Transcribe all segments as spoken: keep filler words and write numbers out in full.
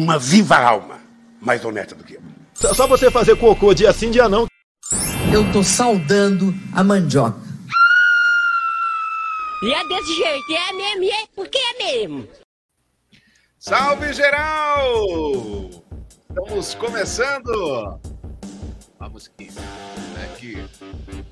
uma viva alma mais honesta do que eu. Só você fazer cocô dia sim, dia não. Eu tô saudando a mandioca. E é desse jeito, é mesmo, e é porque é mesmo. Salve, geral! Estamos começando a musiquinha, né? Aqui.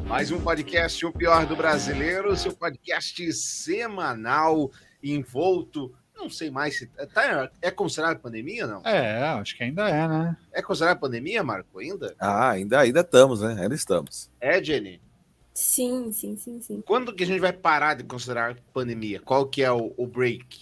Mais um podcast, o pior do brasileiro, seu podcast semanal, envolto... Não sei mais se... Tá, é considerado pandemia ou não? É, acho que ainda é, né? É considerado pandemia, Marco, ainda? Ah, ainda, ainda estamos, né? Ainda estamos. É, Jenny? Sim, sim, sim, sim. Quando que a gente vai parar de considerar pandemia? Qual que é o, o break?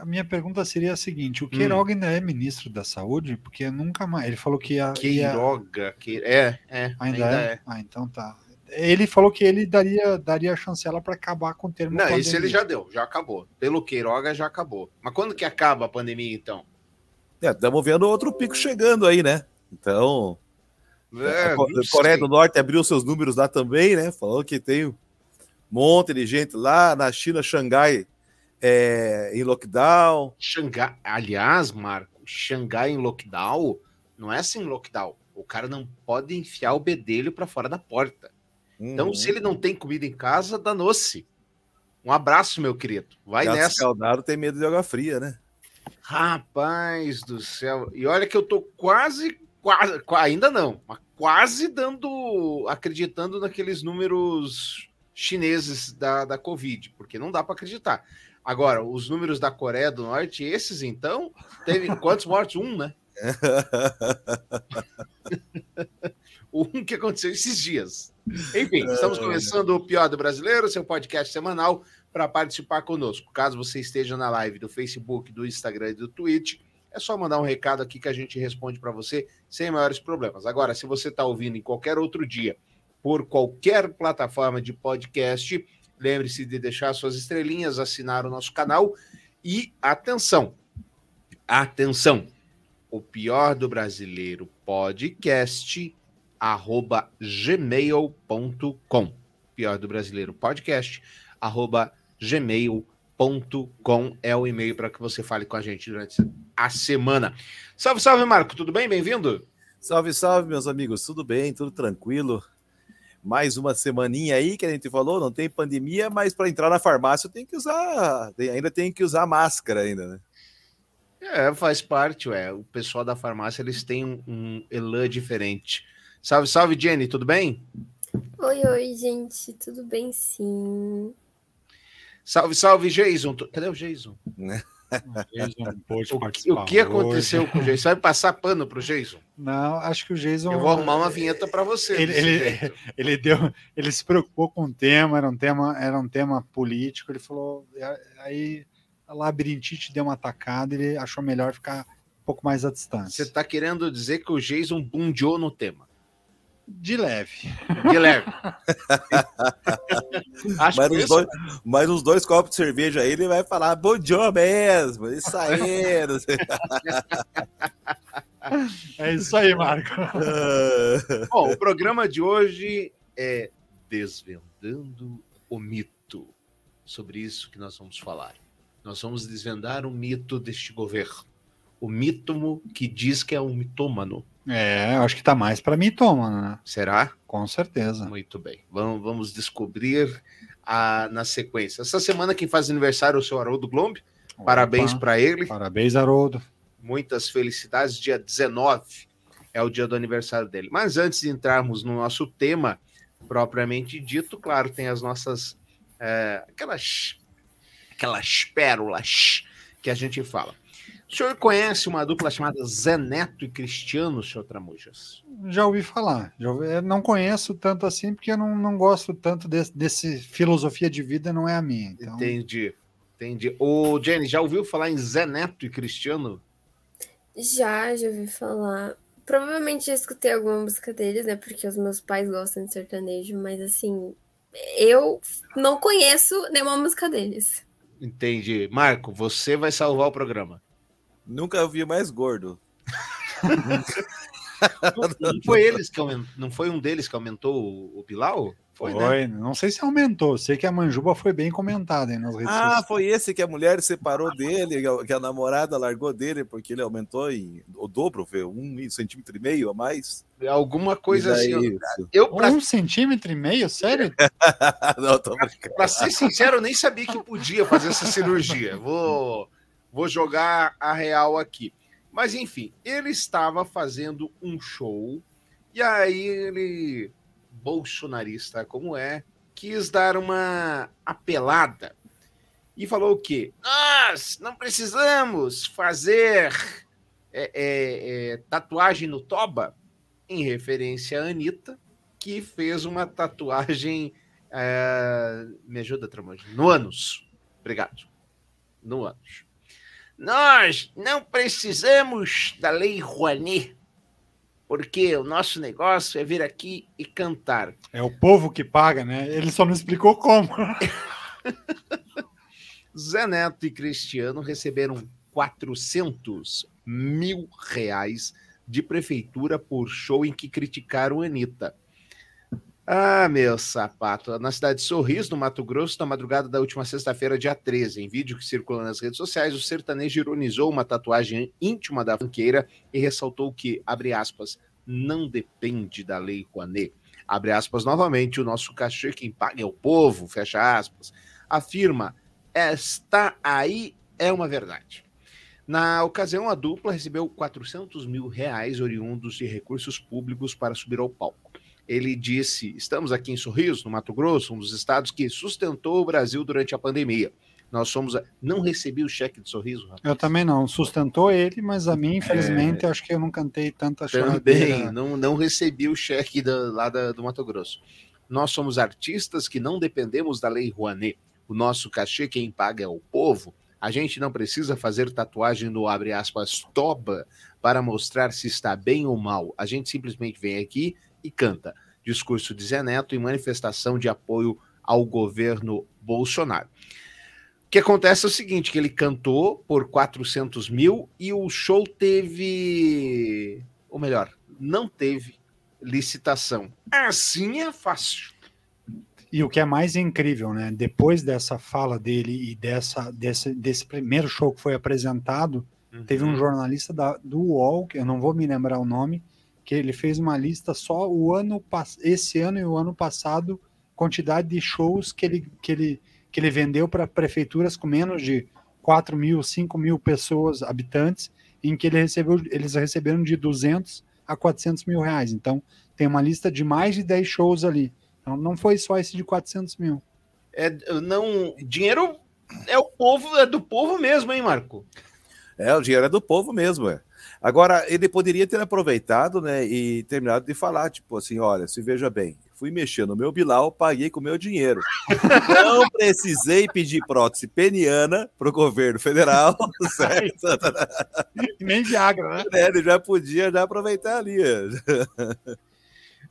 A minha pergunta seria a seguinte, o Queiroga hum. ainda é ministro da saúde? Porque nunca mais... Ele falou que... A, Queiroga, ia... que... é, é. Ainda, ainda é? é? Ah, então tá. Ele falou que ele daria, daria a chancela para acabar com o termo. Não, isso ele já deu, já acabou. Pelo Queiroga já acabou. Mas quando que acaba a pandemia, então? É, estamos vendo outro pico chegando aí, né? Então, é, a Coreia do Norte abriu seus números lá também, né? Falou que tem um monte de gente lá na China, Xangai é, em lockdown. Xangai, aliás, Marco, Xangai em lockdown não é assim lockdown. O cara não pode enfiar o bedelho para fora da porta. Então, hum. se ele não tem comida em casa, danou-se. Um abraço, meu querido. Vai Gato nessa. Escaldado tem medo de água fria, né? Rapaz do céu. E olha que eu tô quase, quase, ainda não, mas quase dando, acreditando naqueles números chineses da, da Covid, porque não dá para acreditar. Agora, os números da Coreia do Norte, esses então, teve quantos mortos? Um, né? Um que aconteceu esses dias. Enfim, estamos começando o Pior do Brasileiro, seu podcast semanal, para participar conosco. Caso você esteja na live do Facebook, do Instagram e do Twitch, é só mandar um recado aqui que a gente responde para você sem maiores problemas. Agora, se você está ouvindo em qualquer outro dia, por qualquer plataforma de podcast, lembre-se de deixar suas estrelinhas, assinar o nosso canal e atenção, atenção, o Pior do Brasileiro podcast... arroba gmail ponto com Pior do Brasileiro podcast arroba gmail ponto com é o e-mail para que você fale com a gente durante a semana. Salve, salve, Marco, tudo bem? Bem-vindo? Salve, salve, meus amigos, tudo bem, tudo tranquilo. Mais uma semaninha aí que a gente falou, não tem pandemia, mas para entrar na farmácia tem que usar, ainda tem que usar máscara ainda, né? É, faz parte, ué. O pessoal da farmácia, eles têm um, um elan diferente. Salve, salve, Jenny, tudo bem? Oi, oi, gente, tudo bem sim. Salve, salve, Jason. Cadê o Jason? Jason pode participar. O que aconteceu hoje com o Jason? Você vai passar pano pro Jason? Não, acho que o Jason... Eu vou arrumar uma vinheta para você. Ele, ele, ele, deu, ele se preocupou com o tema, era um tema, era um tema político, ele falou... Aí a labirintite deu uma atacada, ele achou melhor ficar um pouco mais à distância. Você está querendo dizer que o Jason bundiou no tema? De leve. De leve. Acho mas, que os dois, mas os dois copos de cerveja aí, ele vai falar bom dia mesmo, isso aí. É isso aí, Marco. Bom, o programa de hoje é Desvendando o Mito. Sobre isso que nós vamos falar. Nós vamos desvendar o mito deste governo. O mitomo que diz que é um mitômano. É, eu acho que tá mais para mitômano, né? Será? Com certeza. Muito bem. Vamos, vamos descobrir a, na sequência. Essa semana quem faz aniversário é o seu Haroldo Glombe. Opa, parabéns para ele. Parabéns, Haroldo. Muitas felicidades. Dia dezenove é o dia do aniversário dele. Mas antes de entrarmos no nosso tema propriamente dito, claro, tem as nossas... É, aquelas, aquelas pérolas que a gente fala. O senhor conhece uma dupla chamada Zé Neto e Cristiano, senhor Tramujas? Já ouvi falar. Já ouvi, não conheço tanto assim, porque eu não, não gosto tanto desse, desse filosofia de vida, não é a minha. Então... Entendi, entendi. Ô, Jenny, já ouviu falar em Zé Neto e Cristiano? Já, já ouvi falar. Provavelmente já escutei alguma música deles, né? Porque os meus pais gostam de sertanejo, mas assim, eu não conheço nenhuma música deles. Entendi. Marco, você vai salvar o programa. Nunca vi mais gordo. Não, não foi eles que aument... não foi um deles que aumentou o, o Bilal? Foi, foi né? Não sei se aumentou, sei que a Manjuba foi bem comentada aí nas redes ah, sociais. Ah, foi esse que a mulher separou dele, que a namorada largou dele, porque ele aumentou em o dobro, viu? Um centímetro e meio a mais. Alguma coisa assim. Isso. Eu, pra... Um centímetro e meio? Sério? Não, tô brincando. Pra ser sincero, eu nem sabia que podia fazer essa cirurgia. Vou, vou jogar a real aqui. Mas, enfim, ele estava fazendo um show, e aí ele... bolsonarista como é, quis dar uma apelada e falou o quê? Nós não precisamos fazer é, é, é, tatuagem no toba, em referência à Anitta, que fez uma tatuagem, é, me ajuda, Tramonte, no ânus. Obrigado. No ânus. Nós não precisamos da Lei Rouanet, porque o nosso negócio é vir aqui e cantar. É o povo que paga, né? Ele só não explicou como. Zé Neto e Cristiano receberam quatrocentos mil reais de prefeitura por show em que criticaram a Anitta. Ah, meu sapato. Na cidade de Sorriso, no Mato Grosso, na madrugada da última sexta-feira, dia treze, em vídeo que circula nas redes sociais, o sertanejo ironizou uma tatuagem íntima da banqueira e ressaltou que, abre aspas, não depende da Lei Rouanet. Abre aspas novamente, o nosso cachê quem paga é o povo, fecha aspas. Afirma, esta aí é uma verdade. Na ocasião, a dupla recebeu quatrocentos mil reais oriundos de recursos públicos para subir ao palco. Ele disse, estamos aqui em Sorriso, no Mato Grosso, um dos estados que sustentou o Brasil durante a pandemia. Nós somos... A... Não recebi o cheque de Sorriso, rapaz. Eu também não. Sustentou ele, mas a mim, infelizmente, é... acho que eu não cantei tanta choradeira. Também, não, não recebi o cheque da, lá da, do Mato Grosso. Nós somos artistas que não dependemos da Lei Rouanet. O nosso cachê, quem paga é o povo. A gente não precisa fazer tatuagem no, abre aspas, toba para mostrar se está bem ou mal. A gente simplesmente vem aqui e canta. Discurso de Zé Neto em manifestação de apoio ao governo Bolsonaro. O que acontece é o seguinte, que ele cantou por quatrocentos mil e o show teve, ou melhor, não teve licitação. Assim é fácil. E o que é mais incrível, né? Depois dessa fala dele e dessa, desse, desse primeiro show que foi apresentado, uhum. teve um jornalista da, do U O L, que eu não vou me lembrar o nome, que ele fez uma lista só o ano, esse ano e o ano passado, quantidade de shows que ele, que ele, que ele vendeu para prefeituras com menos de quatro mil, cinco mil pessoas, habitantes, em que ele recebeu, eles receberam de duzentos a quatrocentos mil reais. Então, tem uma lista de mais de dez shows ali. Então, não foi só esse de quatrocentos mil. É, não, dinheiro é, o povo, é do povo mesmo, hein, Marco? É, o dinheiro é do povo mesmo, é. Agora, ele poderia ter aproveitado, né, e terminado de falar, tipo assim, olha, se veja bem, fui mexer no meu bilau, paguei com o meu dinheiro. Não precisei pedir prótese peniana para o governo federal, certo? Nem Viagra, né? É, ele já podia já aproveitar ali.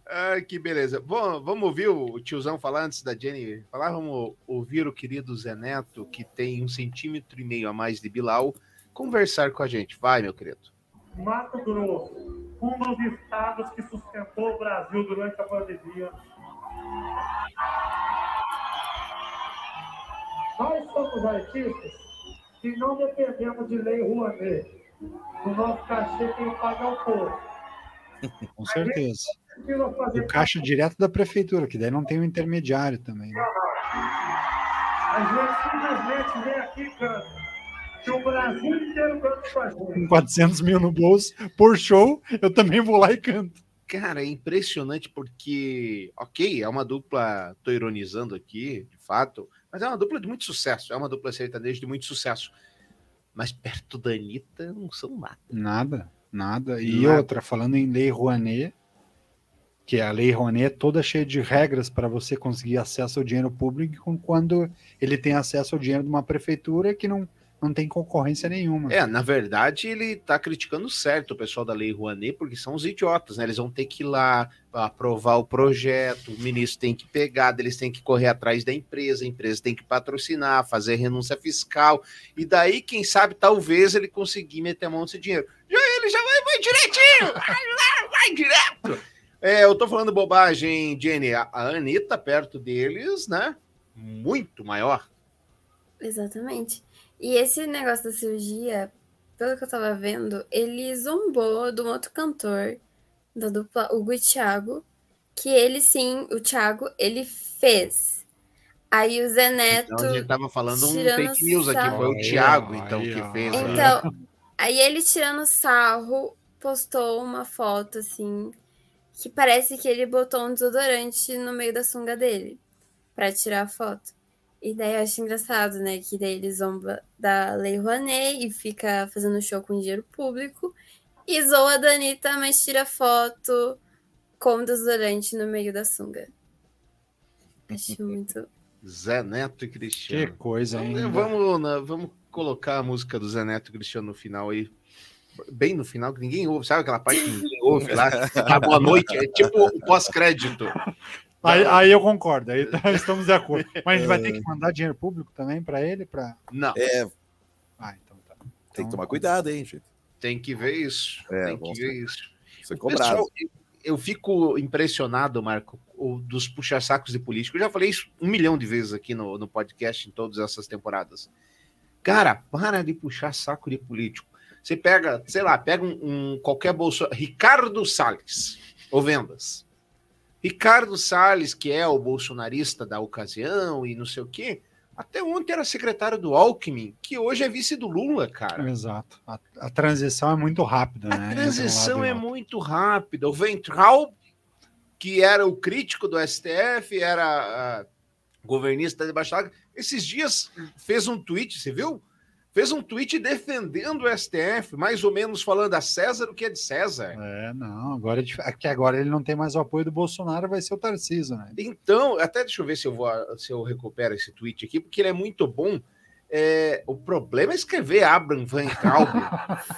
Ah, que beleza. Bom, vamos ouvir o tiozão falar antes da Jenny falar? Vamos ouvir o querido Zé Neto, que tem um centímetro e meio a mais de bilau, conversar com a gente. Vai, meu querido. Mato Grosso, um dos estados que sustentou o Brasil durante a pandemia. Nós somos artistas que não dependemos de Lei Rouanet. O nosso cachê quem paga é o povo. Com certeza. E o caixa direto da prefeitura, que daí não tem um intermediário também. Né? A gente simplesmente vem aqui e canta. Que o Brasil inteiro canta com a gente. Com quatrocentos mil no bolso, por show, eu também vou lá e canto. Cara, é impressionante porque, ok, é uma dupla, tô ironizando aqui, de fato, mas é uma dupla de muito sucesso, é uma dupla sertaneja de muito sucesso. Mas perto da Anitta não são nada. Nada, nada. E nada. Outra, falando em Lei Rouanet, que a Lei Rouanet é toda cheia de regras para você conseguir acesso ao dinheiro público quando ele tem acesso ao dinheiro de uma prefeitura que não... não tem concorrência nenhuma. É, na verdade, ele tá criticando certo o pessoal da Lei Rouanet, porque são os idiotas, né? Eles vão ter que ir lá aprovar o projeto, o ministro tem que pegar, eles têm que correr atrás da empresa, a empresa tem que patrocinar, fazer renúncia fiscal, e daí, quem sabe, talvez ele conseguir meter a mão nesse dinheiro. Já ele já vai, vai direitinho! Vai, vai direto! É, eu tô falando bobagem, Jenny. A Anitta perto deles, né? Muito maior. Exatamente. E esse negócio da cirurgia, pelo que eu tava vendo, ele zombou de um outro cantor, da dupla Hugo e Thiago, que ele sim, o Thiago, ele fez. Aí o Zé Neto... Então, a gente tava falando um fake news sarro. Aqui, foi o Thiago, então, ai, que fez. Então, né? Aí ele tirando sarro, postou uma foto, assim, que parece que ele botou um desodorante no meio da sunga dele, pra tirar a foto. E daí eu acho engraçado, né, que daí ele zomba da Lei Rouanet e fica fazendo show com dinheiro público, e zoa da Anitta, mas tira foto com desodorante no meio da sunga. Acho muito... Zé Neto e Cristiano. Que coisa, hein? Então, vamos, né, vamos colocar a música do Zé Neto e Cristiano no final aí. Bem no final, que ninguém ouve. Sabe aquela parte que ninguém ouve lá? Tá, boa noite. É tipo o pós-crédito. Aí, aí eu concordo. Aí estamos de acordo. Mas a gente vai ter que mandar dinheiro público também para ele? Pra... Não. É... Ah, então tá. Então... Tem que tomar cuidado, hein, gente? Tem que ver isso. É, Tem que ver ser... isso. Foi cobrado. Eu fico impressionado, Marco, dos puxa-sacos de político. Eu já falei isso um milhão de vezes aqui no, no podcast, em todas essas temporadas. Cara, para de puxar saco de político. Você pega, sei lá, pega um, um qualquer Bolsonaro... Ricardo Salles, ou Vendas. Ricardo Salles, que é o bolsonarista da ocasião e não sei o quê, até ontem era secretário do Alckmin, que hoje é vice do Lula, cara. Exato. A, a transição é muito rápida, né? A transição é muito rápida. O Ventral, que era o crítico do S T F, era uh, governista de baixa água, esses dias fez um tweet, você viu? Fez um tweet defendendo o S T F, mais ou menos falando a César o que é de César. É, não, agora é dif... que agora ele não tem mais o apoio do Bolsonaro, vai ser o Tarcísio, né? Então, até deixa eu ver se eu, vou, se eu recupero esse tweet aqui, porque ele é muito bom. É, o problema é escrever Abraham Weintraub.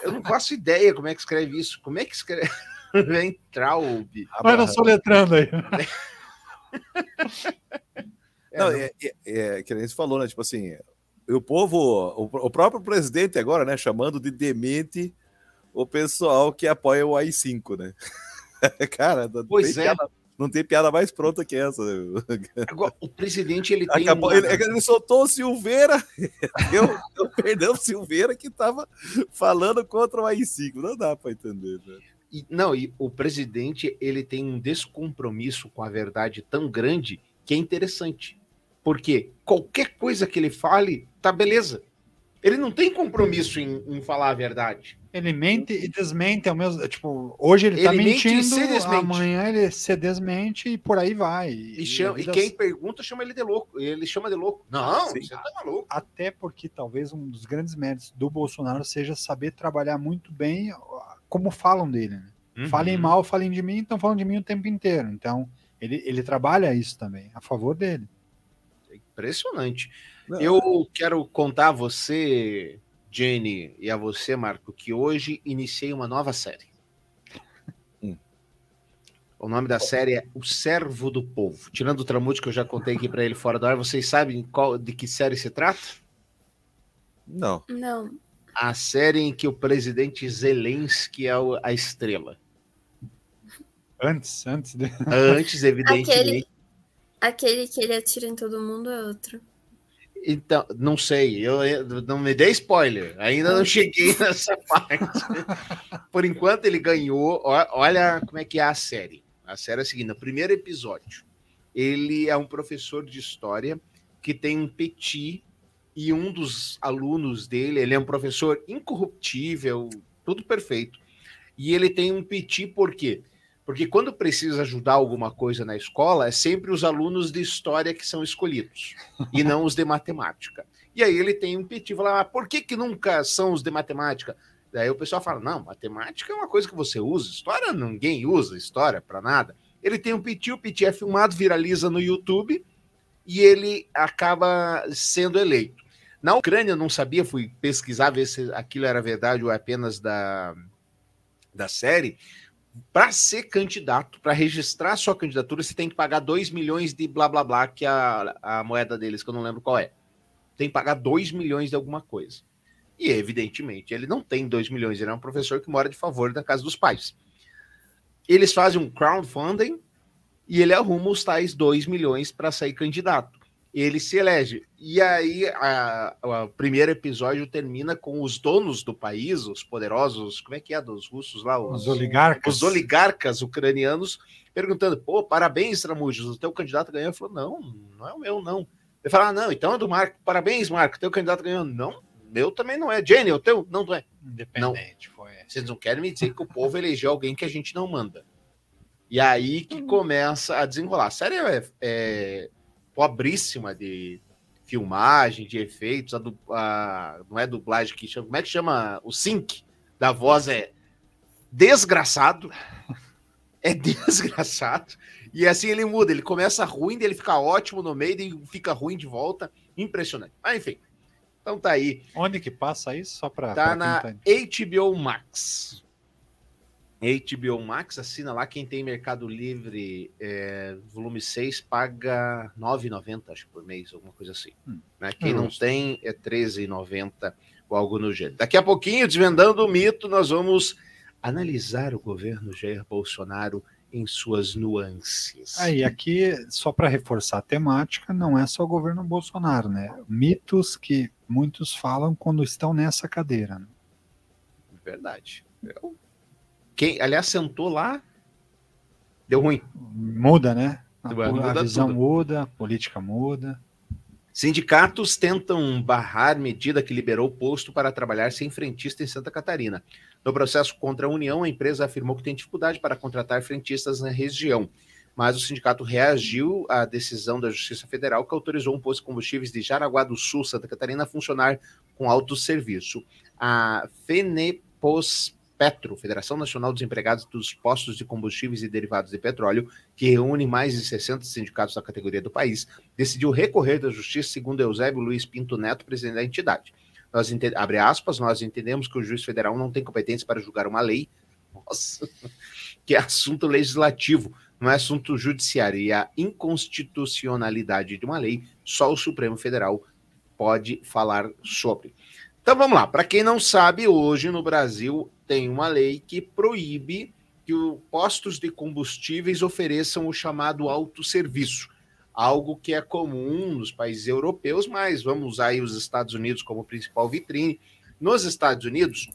Eu não faço ideia como é que escreve isso. Como é que escreve Weintraub? Vai na soletrando aí. é, não, não... É, é, é que a gente falou, né? Tipo assim... O povo, o próprio presidente agora, né, chamando de demente o pessoal que apoia o A I cinco, né? Cara, não, pois tem é. Piada, não tem piada mais pronta que essa. Agora, o presidente, ele tem... Acabou, um... ele, ele soltou o Silveira, eu, eu perdeu o Silveira que estava falando contra o A I cinco, não dá para entender, né? E, não, e o presidente, ele tem um descompromisso com a verdade tão grande que é interessante. Porque qualquer coisa que ele fale, tá beleza. Ele não tem compromisso em, em falar a verdade. Ele mente e desmente ao mesmo... Tipo, hoje ele, ele tá mentindo, mente amanhã ele se desmente e por aí vai. E, e, chama, e quem pergunta chama ele de louco. Ele chama de louco. Não, sim, você tá maluco. Até porque talvez um dos grandes méritos do Bolsonaro seja saber trabalhar muito bem como falam dele. Né? Uhum. Falem mal, falem de mim, estão falando de mim o tempo inteiro. Então, ele, ele trabalha isso também, a favor dele. Impressionante. Não. Eu quero contar a você, Jenny, e a você, Marco, que hoje iniciei uma nova série. Hum. O nome da série é O Servo do Povo. Tirando o Tramute, que eu já contei aqui para ele fora da hora, vocês sabem qual, de que série se trata? Não. Não. A série em que o presidente Zelensky é a estrela. Antes, antes. De... Antes, evidentemente. Aquele... Aquele que ele atira em todo mundo é outro. Então, não sei, eu, eu não me dei spoiler, ainda não cheguei nessa parte. Por enquanto ele ganhou, olha como é que é a série. A série é a seguinte, no primeiro episódio, ele é um professor de história que tem um petit e um dos alunos dele, ele é um professor incorruptível, tudo perfeito. E ele tem um petit por quê? Porque quando precisa ajudar alguma coisa na escola, é sempre os alunos de história que são escolhidos, e não os de matemática. E aí ele tem um piti, fala, ah, por que, que nunca são os de matemática? Daí o pessoal fala, não, matemática é uma coisa que você usa, história ninguém usa, história para nada. Ele tem um piti, o piti é filmado, viraliza no YouTube, e ele acaba sendo eleito. Na Ucrânia, eu não sabia, fui pesquisar, ver se aquilo era verdade ou apenas da, da série... Para ser candidato, para registrar sua candidatura, você tem que pagar dois milhões de blá, blá, blá, que é a, a moeda deles, que eu não lembro qual é. Tem que pagar dois milhões de alguma coisa. E, evidentemente, ele não tem dois milhões, ele é um professor que mora de favor da casa dos pais. eles fazem um crowdfunding e ele arruma os tais dois milhões para sair candidato. Ele se elege. E aí, o primeiro episódio termina com os donos do país, os poderosos, como é que é, dos russos lá? Os, os oligarcas. Os oligarcas ucranianos perguntando, pô, parabéns, Tramujas, o teu candidato ganhou. Ele falou, não, não é o meu, não. Ele falou, ah, não, então é do Marco. Parabéns, Marco, teu candidato ganhou. Não, meu também não é. Jenny, o teu não é. Independente, não. Foi. Vocês não querem me dizer que o povo elegeu alguém que a gente não manda. E aí que começa a desenrolar. Sério, é... é... pobríssima de filmagem, de efeitos, a du... a... não é dublagem que chama, como é que chama o sync da voz, é desgraçado, é desgraçado, e assim ele muda, ele começa ruim, ele fica ótimo no meio, ele fica ruim de volta, impressionante. Ah, enfim, então tá aí. Onde que passa isso? Só pra, tá pra na tá H B O Max. H B O Max, assina lá, quem tem Mercado Livre, é, volume seis, paga nove reais e noventa centavos, acho, por mês, alguma coisa assim. Hum. Né? Quem hum. não tem é treze reais e noventa centavos ou algo no gênero. Daqui a pouquinho, desvendando o mito, nós vamos analisar o governo Jair Bolsonaro em suas nuances. Aí, aqui, só para reforçar a temática, não é só o governo Bolsonaro, né? Mitos que muitos falam quando estão nessa cadeira. Né? Verdade. Eu... Quem, aliás, sentou lá, deu ruim. Muda, né? A, muda, a visão tudo. Muda, a política muda. Sindicatos tentam barrar medida que liberou posto para trabalhar sem frentista em Santa Catarina. No processo contra a União, a empresa afirmou que tem dificuldade para contratar frentistas na região. Mas o sindicato reagiu à decisão da Justiça Federal, que autorizou um posto de combustíveis de Jaraguá do Sul, Santa Catarina, a funcionar com autosserviço. A Fenepos Petro, Federação Nacional dos Empregados dos Postos de Combustíveis e Derivados de Petróleo, que reúne mais de sessenta sindicatos da categoria do país, decidiu recorrer da justiça, segundo Eusébio Luiz Pinto Neto, presidente da entidade. Nós ente... Abre aspas, nós entendemos que o juiz federal não tem competência para julgar uma lei, nossa, que é assunto legislativo, não é assunto judiciário, e a inconstitucionalidade de uma lei, só o Supremo Federal pode falar sobre. Então vamos lá, para quem não sabe, hoje no Brasil tem uma lei que proíbe que os postos de combustíveis ofereçam o chamado autosserviço, algo que é comum nos países europeus, mas vamos usar aí os Estados Unidos como principal vitrine. Nos Estados Unidos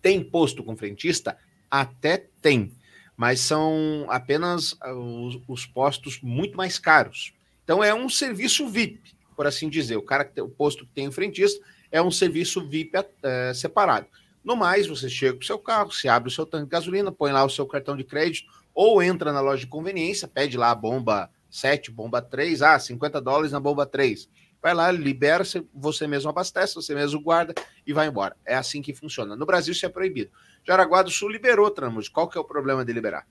tem posto com frentista? Até tem, mas são apenas os, os postos muito mais caros. Então é um serviço V I P, por assim dizer, o, cara que tem, o posto que tem o frentista, é um serviço V I P é, separado. No mais, você chega com o seu carro, você abre o seu tanque de gasolina, põe lá o seu cartão de crédito, ou entra na loja de conveniência, pede lá a bomba sete, bomba três, ah, cinquenta dólares na bomba três. Vai lá, libera, você mesmo abastece, você mesmo guarda e vai embora. É assim que funciona. No Brasil isso é proibido. Jaraguá do Sul liberou, Tramujas. Qual que é o problema de liberar?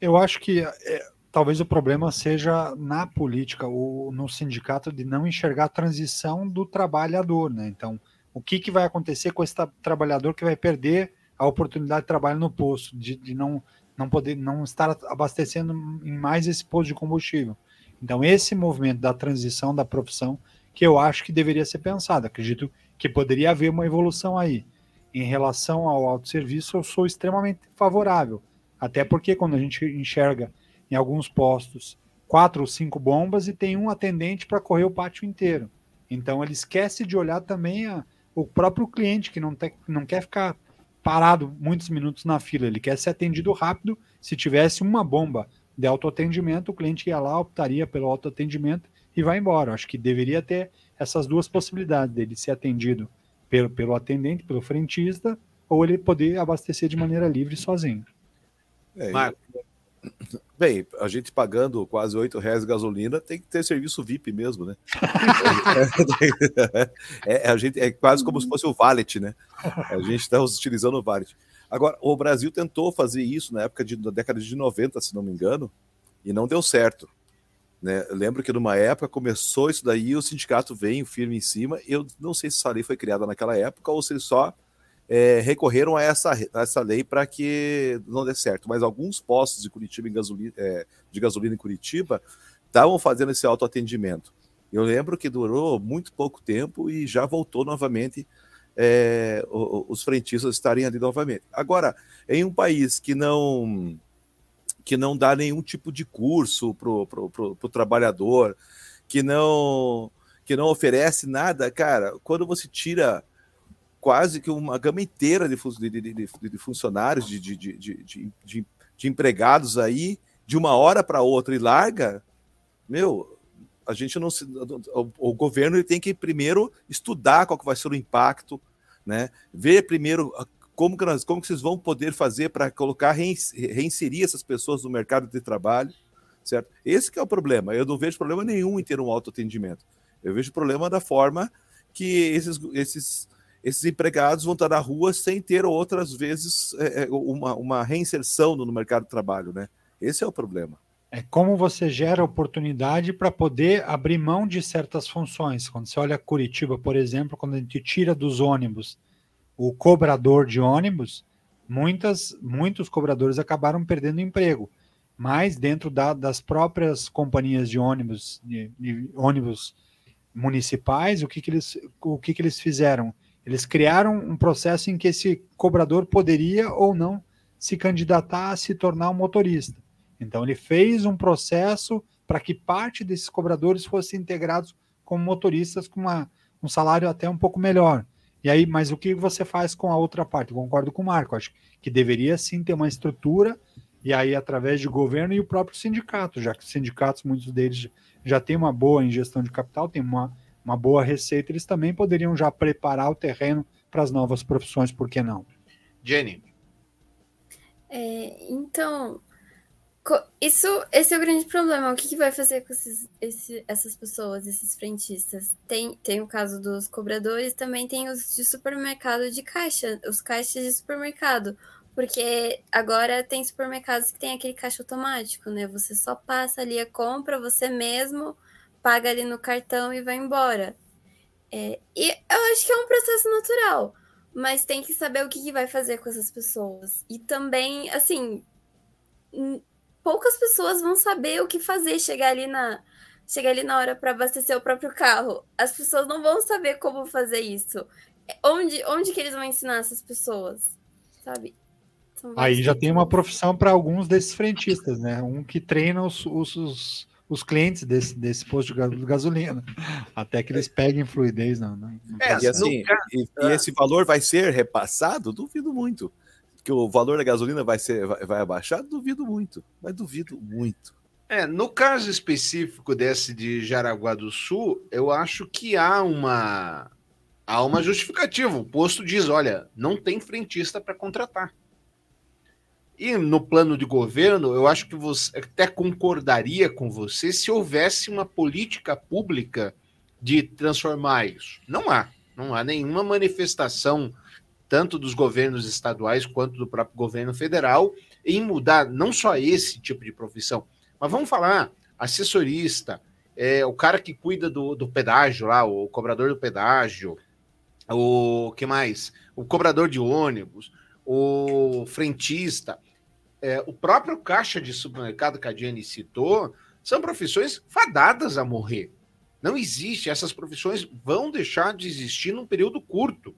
Eu acho que... É... Talvez o problema seja na política ou no sindicato de não enxergar a transição do trabalhador, né? Então, o que, que vai acontecer com esse trabalhador que vai perder a oportunidade de trabalho no posto, de, de não, não poder, não estar abastecendo em mais esse posto de combustível? Então, esse movimento da transição da profissão que eu acho que deveria ser pensado. Acredito que poderia haver uma evolução aí. Em relação ao autosserviço, eu sou extremamente favorável. Até porque quando a gente enxerga em alguns postos, quatro ou cinco bombas e tem um atendente para correr o pátio inteiro. Então, ele esquece de olhar também a, o próprio cliente, que não, te, não quer ficar parado muitos minutos na fila, ele quer ser atendido rápido. Se tivesse uma bomba de autoatendimento, o cliente ia lá, optaria pelo autoatendimento e vai embora. Acho que deveria ter essas duas possibilidades, dele ser atendido pelo, pelo atendente, pelo frentista, ou ele poder abastecer de maneira livre sozinho. É, Marco. Bem, a gente pagando quase oito reais de gasolina, tem que ter serviço V I P mesmo, né? é, é, a gente, é quase como se fosse o valet, né? A gente está utilizando o valet. Agora, o Brasil tentou fazer isso na época de, da década de noventa, se não me engano, e não deu certo. Né? Eu lembro que numa época começou isso daí, o sindicato veio firme em cima, eu não sei se essa lei foi criada naquela época ou se eles só É, recorreram a essa, a essa lei para que não dê certo, mas alguns postos de, Curitiba em gasolina, é, de gasolina em Curitiba estavam fazendo esse autoatendimento. Eu lembro que durou muito pouco tempo e já voltou novamente é, os, os frentistas estarem ali novamente. Agora, em um país que não, que não dá nenhum tipo de curso para o trabalhador, que não, que não oferece nada, cara, quando você tira quase que uma gama inteira de, de, de, de, de funcionários, de, de, de, de, de, de empregados aí, de uma hora para outra e larga, meu... A gente não se, o, o governo ele tem que primeiro estudar qual que vai ser o impacto, né? Ver primeiro como que, nós, como que vocês vão poder fazer para colocar, reinserir essas pessoas no mercado de trabalho, certo? Esse que é o problema. Eu não vejo problema nenhum em ter um autoatendimento. Eu vejo problema da forma que esses, esses, esses empregados vão estar na rua sem ter outras vezes uma, uma reinserção no mercado de trabalho, né? Esse é o problema. É como você gera oportunidade para poder abrir mão de certas funções. Quando você olha Curitiba, por exemplo, quando a gente tira dos ônibus o cobrador de ônibus, muitas, muitos cobradores acabaram perdendo emprego. Mas dentro da, das próprias companhias de ônibus, de, de ônibus municipais, o que que eles, o que que eles fizeram? Eles criaram um processo em que esse cobrador poderia ou não se candidatar a se tornar um motorista. Então, ele fez um processo para que parte desses cobradores fossem integrados como motoristas com uma, um salário até um pouco melhor. E aí, mas o que você faz com a outra parte? Eu concordo com o Marco, acho que deveria sim ter uma estrutura, e aí através de governo e o próprio sindicato, já que os sindicatos, muitos deles já têm uma boa ingestão de capital, têm uma, uma boa receita, eles também poderiam já preparar o terreno para as novas profissões, por que não? Jenny. É, então... Isso, esse é o grande problema. O que, que vai fazer com esses, esse, essas pessoas, esses frentistas? Tem, tem o caso dos cobradores, também tem os de supermercado de caixa, os caixas de supermercado, porque agora tem supermercados que tem aquele caixa automático, né? Você só passa ali a compra, você mesmo paga ali no cartão e vai embora. É, e eu acho que é um processo natural, mas tem que saber o que, que vai fazer com essas pessoas. E também, assim... poucas pessoas vão saber o que fazer, chegar ali na, chegar ali na hora para abastecer o próprio carro. As pessoas não vão saber como fazer isso. Onde, onde que eles vão ensinar essas pessoas? Sabe? Aí já tem uma profissão para alguns desses frentistas, né? Um que treina os, os, os clientes desse, desse posto de gasolina, até que eles peguem fluidez. Não, não, não é, e, assim, e, e esse valor vai ser repassado? Duvido muito. Que o valor da gasolina vai, ser, vai, vai abaixar, duvido muito, mas duvido muito. É, no caso específico desse de Jaraguá do Sul, eu acho que há uma, há uma justificativa. O posto diz, olha, não tem frentista para contratar. E no plano de governo, eu acho que você até concordaria com você se houvesse uma política pública de transformar isso. Não há, não há nenhuma manifestação tanto dos governos estaduais quanto do próprio governo federal, em mudar não só esse tipo de profissão, mas vamos falar, assessorista, é, o cara que cuida do, do pedágio lá, o cobrador do pedágio, o que mais? O cobrador de ônibus, o frentista, é, o próprio caixa de supermercado que a Jenny citou, são profissões fadadas a morrer. Não existe, essas profissões vão deixar de existir num período curto.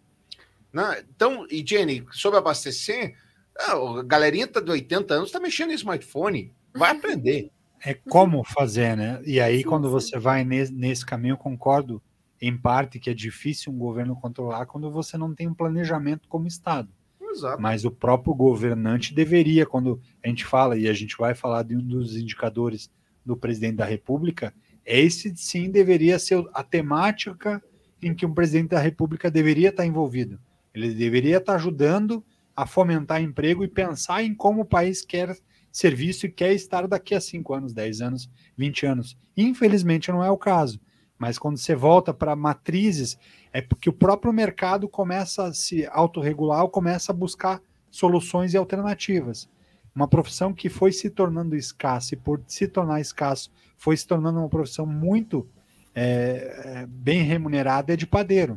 Não, então, e Jenny, sobre abastecer, a galerinha tá de oitenta anos está mexendo em smartphone, vai aprender. É como fazer, né? E aí, quando você vai nesse, nesse caminho, eu concordo em parte que é difícil um governo controlar quando você não tem um planejamento como Estado. Exato. Mas o próprio governante deveria, quando a gente fala, e a gente vai falar de um dos indicadores do presidente da República, esse sim deveria ser a temática em que um presidente da República deveria estar envolvido. Ele deveria estar ajudando a fomentar emprego e pensar em como o país quer ser visto e quer estar daqui a cinco anos, dez anos, vinte anos. Infelizmente não é o caso, mas quando você volta para matrizes, é porque o próprio mercado começa a se autorregular, começa a buscar soluções e alternativas. Uma profissão que foi se tornando escassa e por se tornar escasso, foi se tornando uma profissão muito é, bem remunerada, é de padeiro.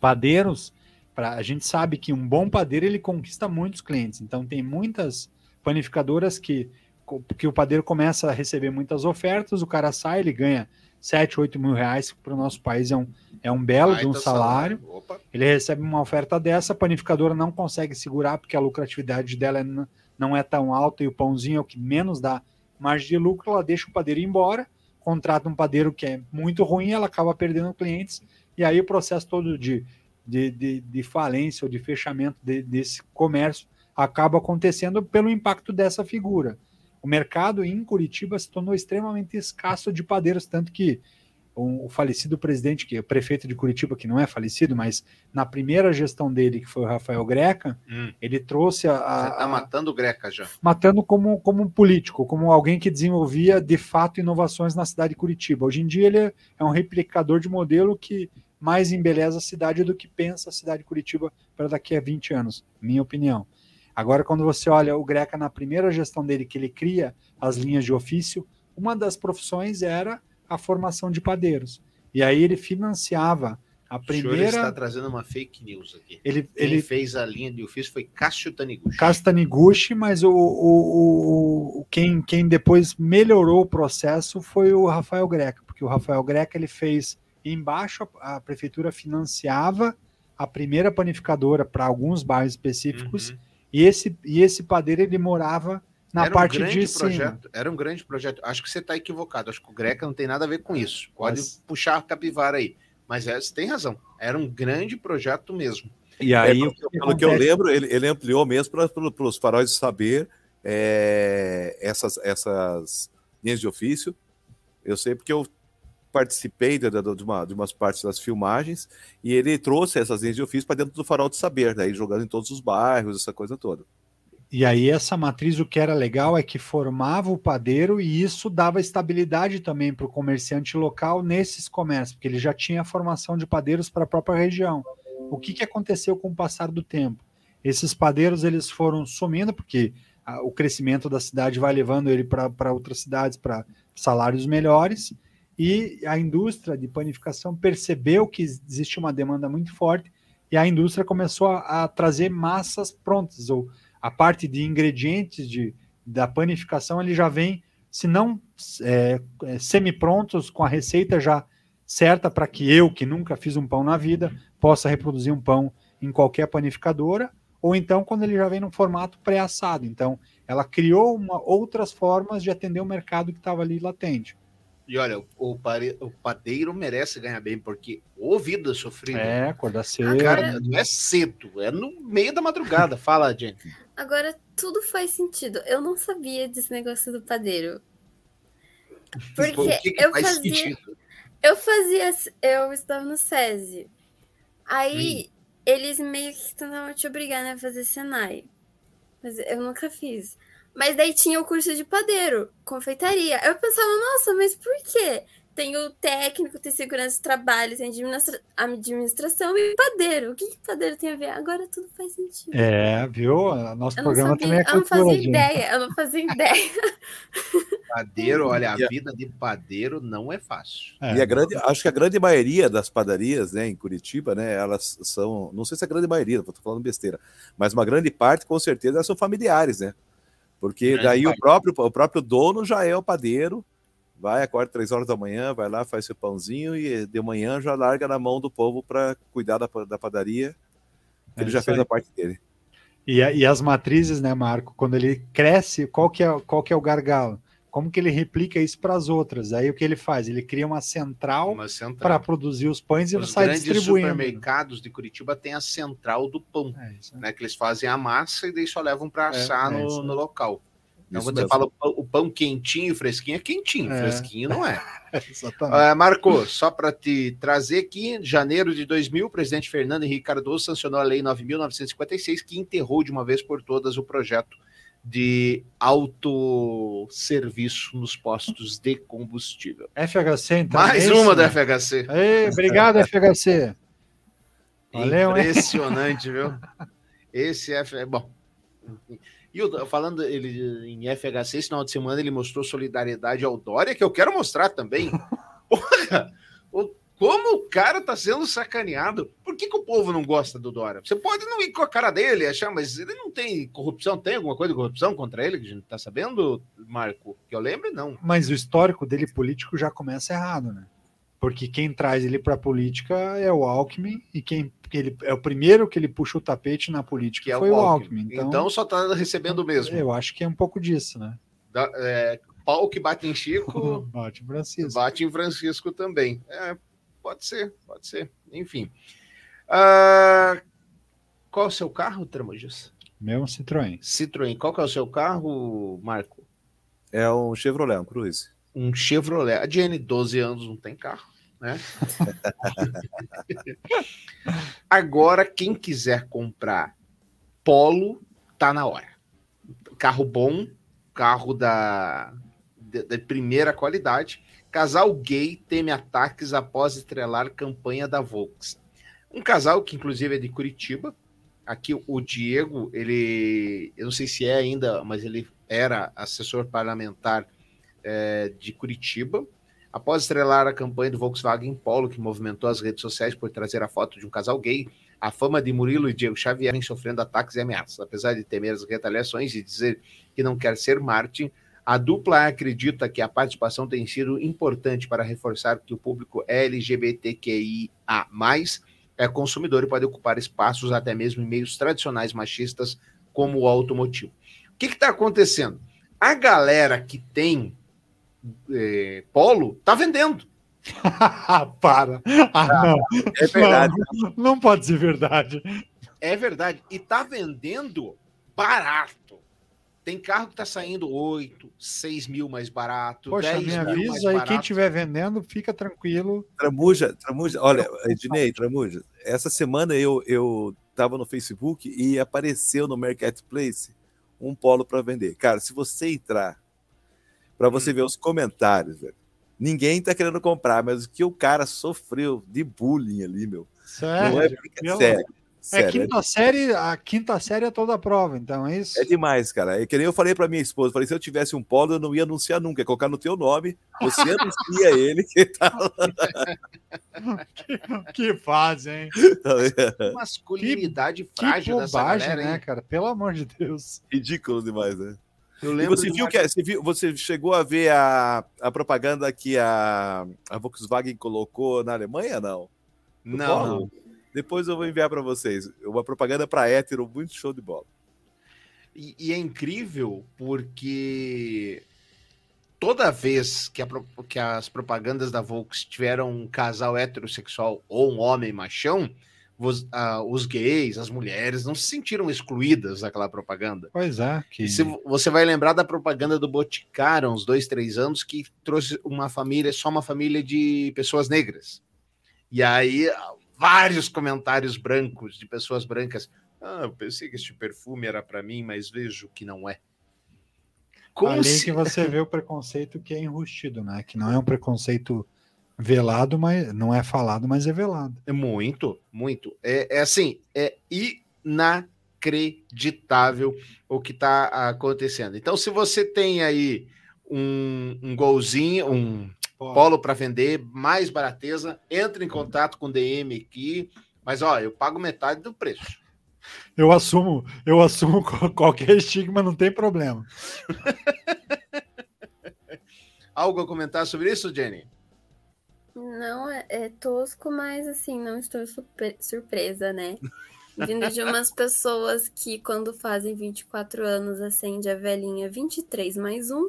Padeiros, Pra, a gente sabe que um bom padeiro, ele conquista muitos clientes. Então, tem muitas panificadoras que, que o padeiro começa a receber muitas ofertas, o cara sai, ele ganha sete, oito mil reais, que para o nosso país é um, é um belo Ai, de um tá salário. salário. Ele recebe uma oferta dessa, a panificadora não consegue segurar, porque a lucratividade dela não é tão alta e o pãozinho é o que menos dá margem de lucro, ela deixa o padeiro ir embora, contrata um padeiro que é muito ruim, ela acaba perdendo clientes, e aí o processo todo de, de, de, de falência ou de fechamento de, desse comércio acaba acontecendo pelo impacto dessa figura. O mercado em Curitiba se tornou extremamente escasso de padeiros, tanto que o falecido presidente, que é o prefeito de Curitiba, que não é falecido, mas na primeira gestão dele, que foi o Rafael Greca, hum. ele trouxe a... a Você tá matando o Greca já. Matando como, como um político, como alguém que desenvolvia, de fato, inovações na cidade de Curitiba. Hoje em dia ele é um replicador de modelo que mais embeleza a cidade do que pensa a cidade de Curitiba para daqui a vinte anos, minha opinião. Agora, quando você olha o Greca na primeira gestão dele, que ele cria as linhas de ofício, uma das profissões era a formação de padeiros. E aí ele financiava a primeira... O senhor está trazendo uma fake news aqui. Ele, Quem ele... fez a linha de ofício foi Cássio Taniguchi. Cássio Taniguchi, mas o, o, o, quem, quem depois melhorou o processo foi o Rafael Greca, porque o Rafael Greca ele fez embaixo, a, a prefeitura financiava a primeira panificadora para alguns bairros específicos, uhum. E esse, e esse padeiro, ele morava na era parte um de cima. Projeto, era um grande projeto. Acho que você está equivocado. Acho que o Greca não tem nada a ver com isso. Pode Mas... puxar a capivara aí. Mas é, você tem razão. Era um grande projeto mesmo. E aí, é, pelo, que pelo que eu lembro, ele, ele ampliou mesmo para os faróis de saber é, essas, essas linhas de ofício. Eu sei porque eu participei de, de, uma, de umas partes das filmagens, e ele trouxe essas linhas de ofício para dentro do Farol de Saber, daí jogando em todos os bairros, essa coisa toda. E aí essa matriz, o que era legal é que formava o padeiro, e isso dava estabilidade também para o comerciante local nesses comércios, porque ele já tinha a formação de padeiros para a própria região. O que, que aconteceu com o passar do tempo? Esses padeiros eles foram sumindo, porque a, o crescimento da cidade vai levando ele para outras cidades, para salários melhores, e a indústria de panificação percebeu que existe uma demanda muito forte e a indústria começou a, a trazer massas prontas, ou a parte de ingredientes de, da panificação, ele já vem, se não é, semi-prontos, com a receita já certa para que eu, que nunca fiz um pão na vida, possa reproduzir um pão em qualquer panificadora, ou então quando ele já vem num formato pré-assado. Então, ela criou uma, outras formas de atender o mercado que estava ali latente. E olha, o, pare... o padeiro merece ganhar bem, porque ô vida sofrida. É, acordar cedo. Cara, não é cedo, é no meio da madrugada. Fala, gente. Agora, tudo faz sentido. Eu não sabia desse negócio do padeiro. Porque Pô, que que eu, fazia... eu fazia... Eu estava no SESI. Aí, hum. eles meio que tentavam te obrigar, né, a fazer Senai. Mas eu nunca fiz. Mas daí tinha o curso de padeiro, confeitaria. Eu pensava, nossa, mas por quê? Tem o técnico, tem segurança do trabalho, tem administra- administração e padeiro. O que, que padeiro tem a ver? Agora tudo faz sentido. É, viu? Nosso eu programa sabia, também é cultura. Eu não fazia gente. ideia, eu não fazia ideia. Padeiro, olha, a vida de padeiro não é fácil. É. E a grande, acho que a grande maioria das padarias, né, em Curitiba, né, elas são, não sei se é a grande maioria, estou falando besteira, mas uma grande parte, com certeza, elas são familiares, né? Porque daí o próprio, o próprio dono já é o padeiro, vai, acorda três horas da manhã, vai lá, faz seu pãozinho e de manhã já larga na mão do povo para cuidar da, da padaria, que é, ele já fez aí. A parte dele. E, e as matrizes, né, Marco, quando ele cresce, qual que é, qual que é o gargalo? Como que ele replica isso para as outras? Aí o que ele faz? Ele cria uma central, uma central. Para produzir os pães e os sai distribuindo. Os supermercados de Curitiba têm a central do pão, é né? que eles fazem a massa e daí só levam para assar é, é no, no local. Então, quando você fala o pão, o pão quentinho e fresquinho, é quentinho, é. fresquinho não é. Exatamente. Uh, Marco, só para te trazer aqui, em janeiro de dois mil, o presidente Fernando Henrique Cardoso sancionou a Lei nove mil novecentos e cinquenta e seis, que enterrou de uma vez por todas o projeto de autosserviço nos postos de combustível. F H C, então. Mais é isso, uma da F H C. Ei, obrigado, F H C. Valeu, impressionante, hein? Viu? Esse F H C... Bom, e eu, falando ele, em F H C, esse final de semana ele mostrou solidariedade ao Dória, que eu quero mostrar também. Porra! O Como o cara tá sendo sacaneado? Por que que o povo não gosta do Dória? Você pode não ir com a cara dele e achar, mas ele não tem corrupção. Tem alguma coisa de corrupção contra ele que a gente tá sabendo, Marco? Que eu lembro, não. Mas o histórico dele político já começa errado, né? Porque quem traz ele pra política é o Alckmin, e quem ele, é o primeiro que ele puxa o tapete na política que foi é o Alckmin. Alckmin. Então, então só tá recebendo o mesmo. Eu acho que é um pouco disso, né? Da, é, pau que bate em Chico... bate em Francisco. Bate em Francisco também. É... Pode ser, pode ser. Enfim. Uh, qual é o seu carro, Tramujas? Meu é um Citroën. Citroën. Qual que é o seu carro, Marco? É um Chevrolet, um Cruze. Um Chevrolet. A Jenny, doze anos, não tem carro, né? Agora, quem quiser comprar Polo, tá na hora. Carro bom, carro da, de, de primeira qualidade. Casal gay teme ataques após estrelar campanha da Volkswagen. Um casal que, inclusive, é de Curitiba. Aqui o Diego, ele... Eu não sei se é ainda, mas ele era assessor parlamentar é, de Curitiba. Após estrelar a campanha do Volkswagen Polo, que movimentou as redes sociais por trazer a foto de um casal gay, a fama de Murilo e Diego Xavier vem sofrendo ataques e ameaças. Apesar de temer as retaliações e dizer que não quer ser mártir, a dupla acredita que a participação tem sido importante para reforçar que o público L G B T Q I A mais, é consumidor e pode ocupar espaços até mesmo em meios tradicionais machistas, como o automotivo. O que está acontecendo? A galera que tem eh, polo está vendendo. Para! Ah, não. É verdade. Não, não pode ser verdade. É verdade. E está vendendo barato. Tem carro que está saindo oito, seis mil mais barato. Poxa, me avisa aí, quem estiver vendendo, fica tranquilo. Tramuja, Tramuja, olha, Ednei, Tramuja, essa semana eu estava eu no Facebook e apareceu no Marketplace um polo para vender. Cara, se você entrar, para você hum. ver os comentários, velho, ninguém está querendo comprar, mas o que o cara sofreu de bullying ali, meu. Sério? Não é, meu... Sério. Sério, é quinta é... série, a quinta série é toda a prova, então é isso? É demais, cara. É que nem eu falei pra minha esposa, falei, se eu tivesse um polo, eu não ia anunciar nunca, ia colocar no teu nome, você anuncia ele que tá lá. Que, que fase, hein? Que masculinidade que, frágil que bobagem, galera, né, cara? Pelo amor de Deus. Ridículo demais, né? Eu lembro você, viu que, você, viu, você chegou a ver a, a propaganda que a, a Volkswagen colocou na Alemanha, não? No não, polo? não. Depois eu vou enviar para vocês uma propaganda para hétero, muito show de bola. E, e é incrível porque toda vez que, a, que as propagandas da Volkswagen tiveram um casal heterossexual ou um homem machão, os, ah, os gays, as mulheres não se sentiram excluídas daquela propaganda. Pois é. Que... Se, você vai lembrar da propaganda do Boticário, uns dois, três anos, que trouxe uma família, só uma família de pessoas negras. E aí... vários comentários brancos, de pessoas brancas. Ah, eu pensei que este perfume era para mim, mas vejo que não é. Como Além se... que você vê o preconceito que é enrustido, né? Que não é um preconceito velado, mas não é falado, mas é velado. É muito, muito. É, é assim, é inacreditável o que está acontecendo. Então, se você tem aí um, um golzinho, um... Polo para vender, mais barateza, entra em contato com o D M aqui, mas ó, eu pago metade do preço. Eu assumo, eu assumo qualquer estigma, não tem problema. Algo a comentar sobre isso, Jenny? Não, é, é tosco, mas assim, não estou surpresa, né? Vindo de umas pessoas que quando fazem vinte e quatro anos acende a velhinha vinte e três mais um.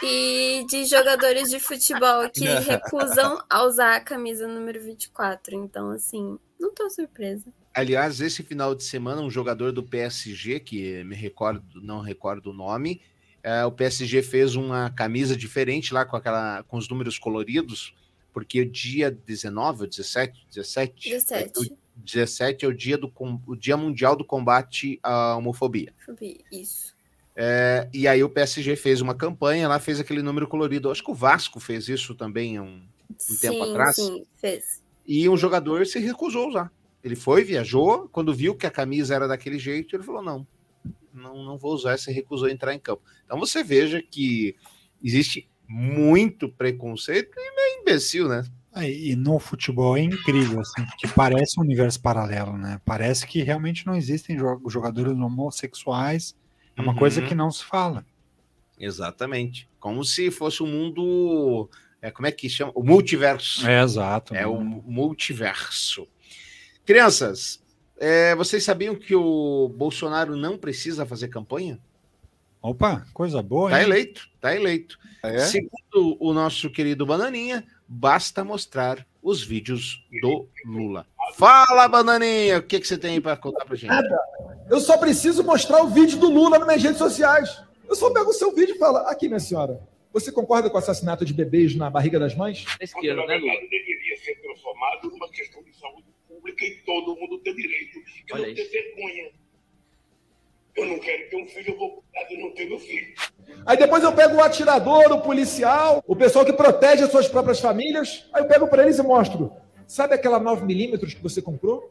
E de jogadores de futebol que recusam a usar a camisa número vinte e quatro. Então, assim, não tô surpresa. Aliás, esse final de semana, um jogador do P S G, que me recordo, não recordo o nome, é, o P S G fez uma camisa diferente lá com, aquela, com os números coloridos, porque o dia dezenove ou dezessete? dezessete? dezessete. É, dezessete é o dia, do, o dia mundial do combate à homofobia. Homofobia, isso. É, e aí o P S G fez uma campanha lá, fez aquele número colorido. Acho que o Vasco fez isso também há um, um tempo atrás. Sim, fez. E um jogador se recusou a usar. Ele foi, viajou, quando viu que a camisa era daquele jeito, ele falou, não, não, não vou usar, se recusou a entrar em campo. Então você veja que existe muito preconceito e meio imbecil, né? E no futebol é incrível, assim, porque parece um universo paralelo, né? Parece que realmente não existem jogadores homossexuais, é uma uhum. coisa que não se fala. Exatamente. Como se fosse um mundo... É, como é que chama? O multiverso. É, exato. É o multiverso. Crianças, é, vocês sabiam que o Bolsonaro não precisa fazer campanha? Opa, coisa boa, hein? Tá eleito, tá eleito. Ah, é? Segundo o nosso querido Bananinha, basta mostrar os vídeos do Lula. Fala, Bananinha, o que, que você tem aí para contar pra gente? Nada. Eu só preciso mostrar o vídeo do Lula nas minhas redes sociais. Eu só pego o seu vídeo e falo, aqui, minha senhora, você concorda com o assassinato de bebês na barriga das mães? Na esquerda, né, Lula? Deveria ser transformado numa questão de saúde pública e todo mundo tem direito. Eu não tenho vergonha. Eu não quero ter um filho, eu vou cuidar de não ter meu filho. Aí depois eu pego o atirador, o policial, o pessoal que protege as suas próprias famílias, aí eu pego para eles e mostro. Sabe aquela nove milímetros que você comprou?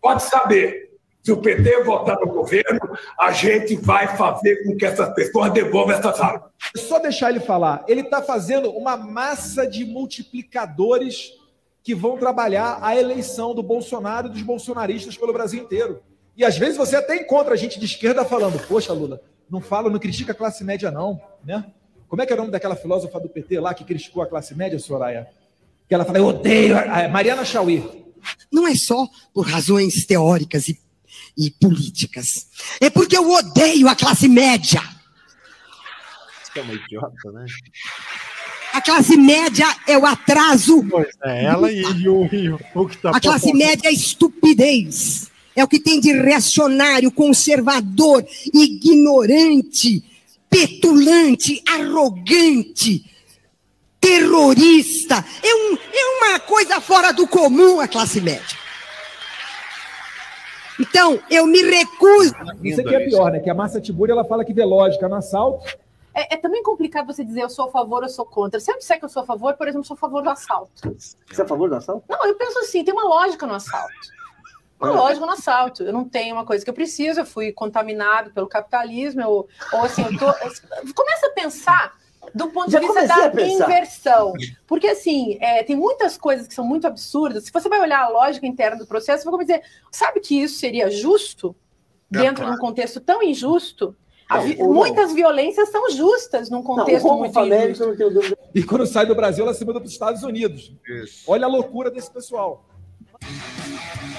Pode saber. Se o P T votar no governo, a gente vai fazer com que essas pessoas devolvam essas armas. Só deixar ele falar. Ele está fazendo uma massa de multiplicadores que vão trabalhar a eleição do Bolsonaro e dos bolsonaristas pelo Brasil inteiro. E às vezes você até encontra a gente de esquerda falando, poxa, Lula, não fala, não critica a classe média não, né? Como é que é o nome daquela filósofa do P T lá que criticou a classe média, Soraya? Que ela fala, eu odeio a Mariana Chauí. Não é só por razões teóricas e, e políticas. É porque eu odeio a classe média. Isso é uma idiota, né? A classe média é o atraso. Pois é, ela e o Rio. Tá a classe falando. Média é a estupidez. É o que tem de reacionário, conservador, ignorante, petulante, arrogante, terrorista. É, um, é uma coisa fora do comum a classe média. Então, eu me recuso. Isso aqui é pior, né? Que a Márcia Tiburi, ela fala que vê lógica no assalto. É, é também complicado você dizer eu sou a favor, eu sou contra. Se eu disser que eu sou a favor, por exemplo, eu sou a favor do assalto. Você é a favor do assalto? Não, eu penso assim, tem uma lógica no assalto. Lógico, no assalto. Eu não tenho uma coisa que eu preciso, eu fui contaminado pelo capitalismo, eu, ou assim, eu tô... Eu começa a pensar do ponto de vista da inversão. Porque, assim, é, tem muitas coisas que são muito absurdas. Se você vai olhar a lógica interna do processo, você vai dizer, sabe que isso seria justo? Dentro é, claro. de um contexto tão injusto? Não, vi... ou... Muitas violências são justas num contexto não, muito injusto. América... E quando sai do Brasil, ela se muda para os Estados Unidos. Isso. Olha a loucura desse pessoal.